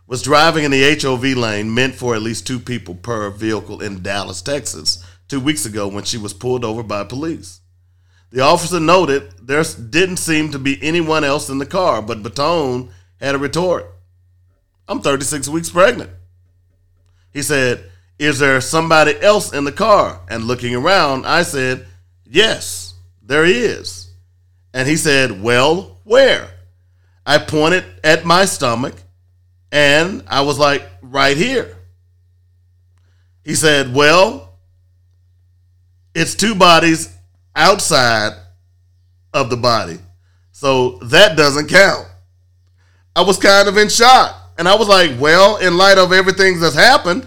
was driving in the HOV lane meant for at least two people per vehicle in Dallas, Texas, 2 weeks ago when she was pulled over by police. The officer noted there didn't seem to be anyone else in the car, but Batone had a retort. I'm 36 weeks pregnant. He said, "Is there somebody else in the car?" And looking around, I said, "Yes, there is." And he said, "Well, where?" I pointed at my stomach, and I was like, "Right here." He said, "Well, it's two bodies outside of the body, so that doesn't count." I was kind of in shock, and I was like, well, in light of everything that's happened,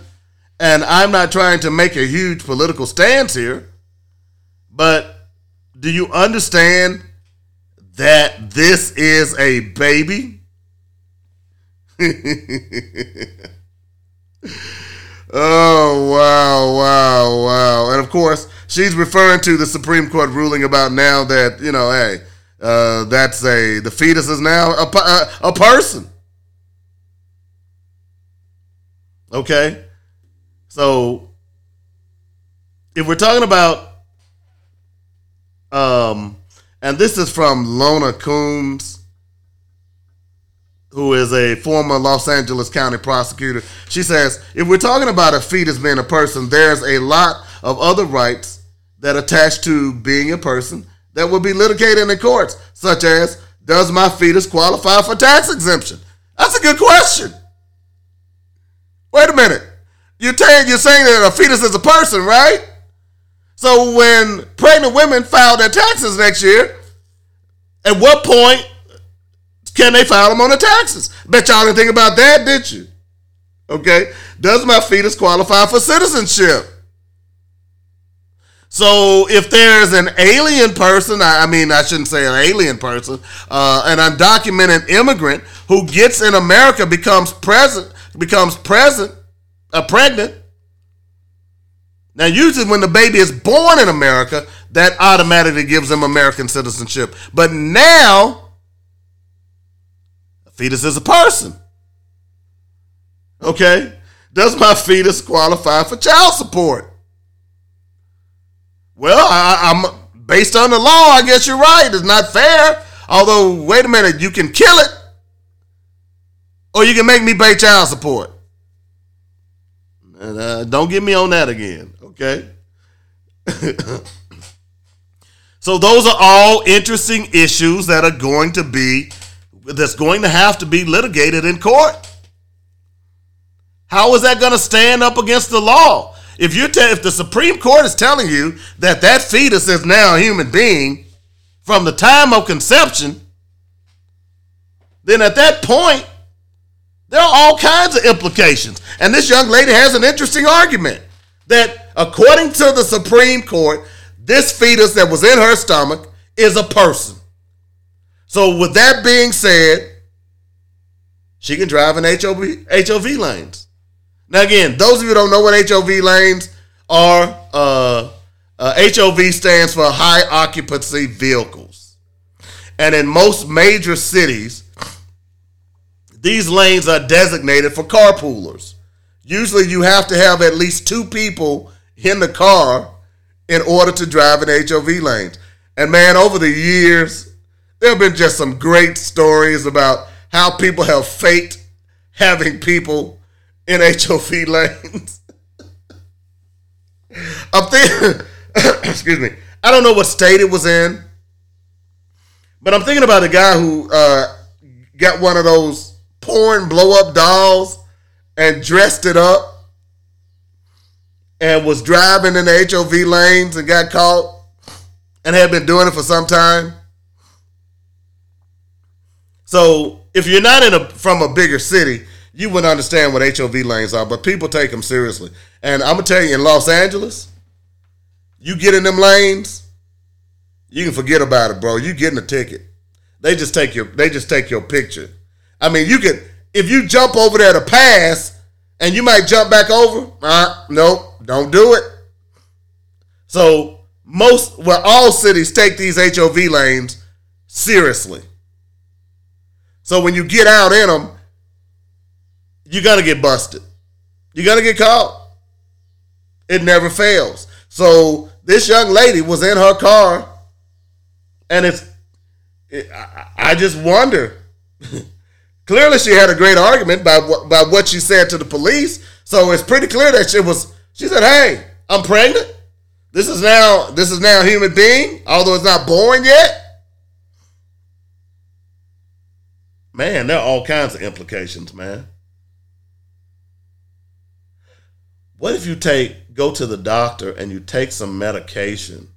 and I'm not trying to make a huge political stance here, but do you understand that this is a baby? Oh, wow. And of course, she's referring to the Supreme Court ruling about now that, you know, hey, the fetus is now a person. Okay? So, if we're talking about, and this is from Lona Coombs, who is a former Los Angeles County prosecutor. She says, if we're talking about a fetus being a person, there's a lot of other rights that attach to being a person that will be litigated in the courts, such as, does my fetus qualify for tax exemption? That's a good question. Wait a minute. You're saying that a fetus is a person, right? So when pregnant women file their taxes next year, at what point can they file them on the taxes? Bet y'all didn't think about that, did you? Okay. Does my fetus qualify for citizenship? So if there's an alien person, I shouldn't say an alien person, an undocumented immigrant who gets in America, becomes pregnant. Now, usually when the baby is born in America, that automatically gives them American citizenship. But now, a fetus is a person. Okay? Does my fetus qualify for child support? Well, I'm based on the law, I guess you're right. It's not fair. Although, wait a minute, you can kill it, or you can make me pay child support. And don't get me on that again, okay? So those are all interesting issues that's going to have to be litigated in court. How is that going to stand up against the law? If the Supreme Court is telling you that fetus is now a human being from the time of conception, then at that point, there are all kinds of implications. And this young lady has an interesting argument that, according to the Supreme Court, this fetus that was in her stomach is a person. So with that being said, she can drive in HOV lanes. Now, again, those of you who don't know what HOV lanes are, HOV stands for high occupancy vehicles. And in most major cities, these lanes are designated for carpoolers. Usually you have to have at least two people in the car in order to drive in HOV lanes. And man, over the years, there have been just some great stories about how people have faked having people in HOV lanes. I'm thinking, excuse me, I don't know what state it was in, but I'm thinking about a guy who got one of those porn blow-up dolls and dressed it up and was driving in the HOV lanes and got caught. and had been doing it for some time. So if you're not from a bigger city, you wouldn't understand what HOV lanes are, but people take them seriously. And I'm going to tell you, in Los Angeles, you get in them lanes, you can forget about it, bro. You getting a ticket. They just take your picture. I mean, you could, if you jump over there to pass and you might jump back over, nope, don't do it. So all cities take these HOV lanes seriously. So when you get out in them, you're going to get busted. You're going to get caught. It never fails. So this young lady was in her car, and I just wonder. Clearly she had a great argument by what she said to the police. So it's pretty clear that she said, hey, I'm pregnant. This is now a human being, although it's not born yet. Man, there are all kinds of implications, man. What if you go to the doctor and you take some medication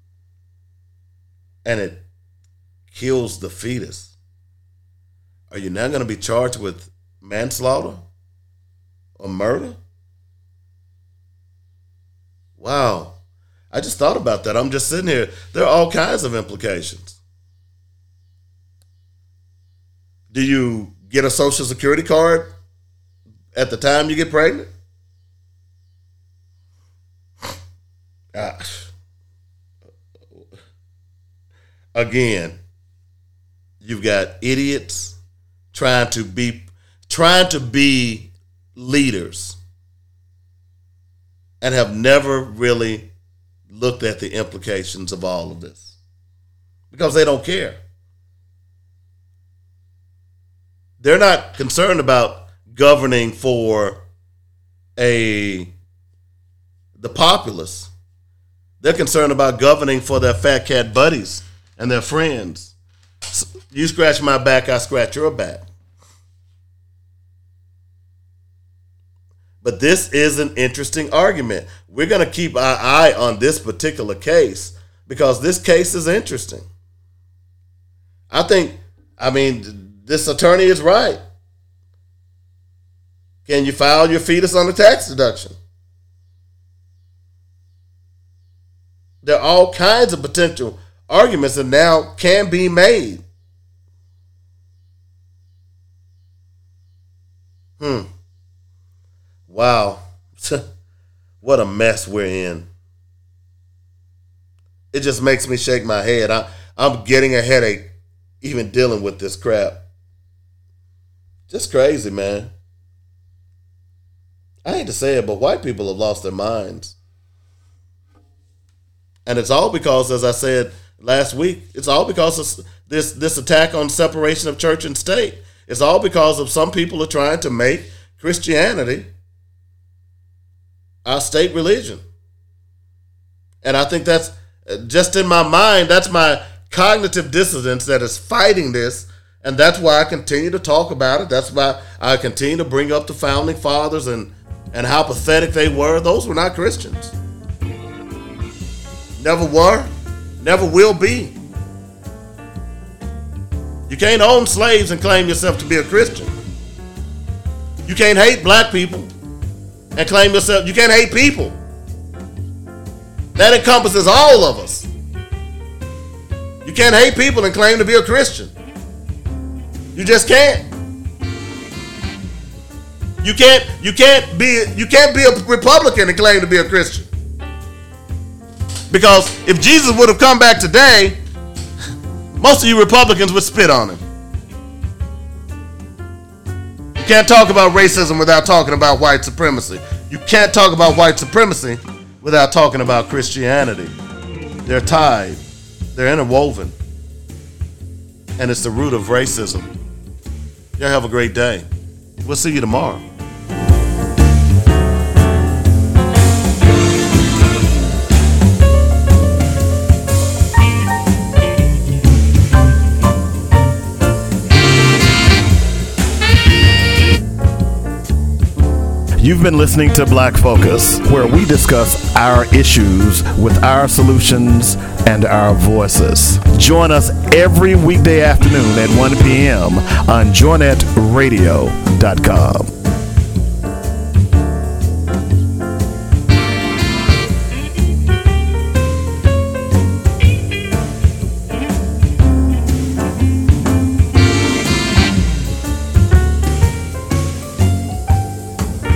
and it kills the fetus? Are you now going to be charged with manslaughter or murder? Wow. I just thought about that. I'm just sitting here. There are all kinds of implications. Do you get a Social Security card at the time you get pregnant? Again, you've got idiots trying to be leaders and have never really looked at the implications of all of this because they don't care. They're not concerned about governing for the populace. They're concerned about governing for their fat cat buddies and their friends. You scratch my back, I scratch your back. But this is an interesting argument. We're going to keep our eye on this particular case because this case is interesting. This attorney is right. Can you file your fetus on a tax deduction? There are all kinds of potential arguments that now can be made. Wow. What a mess we're in. It just makes me shake my head. I'm getting a headache even dealing with this crap. Just crazy, man. I hate to say it, but white people have lost their minds. And it's all because, as I said last week, it's all because of this attack on separation of church and state. It's all because of some people are trying to make Christianity our state religion. And I think that's, just in my mind, that's my cognitive dissonance that is fighting this. And that's why I continue to talk about it. That's why I continue to bring up the founding fathers and how pathetic they were. Those were not Christians. Never were, never will be. You can't own slaves and claim yourself to be a Christian. You can't hate black people and claim yourself. You can't hate people. That encompasses all of us. You can't hate people and claim to be a Christian. You just can't. You can't be a Republican and claim to be a Christian. Because if Jesus would have come back today, most of you Republicans would spit on him. You can't talk about racism without talking about white supremacy. You can't talk about white supremacy without talking about Christianity. They're tied. They're interwoven. And it's the root of racism. Y'all have a great day. We'll see you tomorrow. You've been listening to Black Focus, where we discuss our issues with our solutions and our voices. Join us every weekday afternoon at 1 p.m. on JoyNetRadio.com.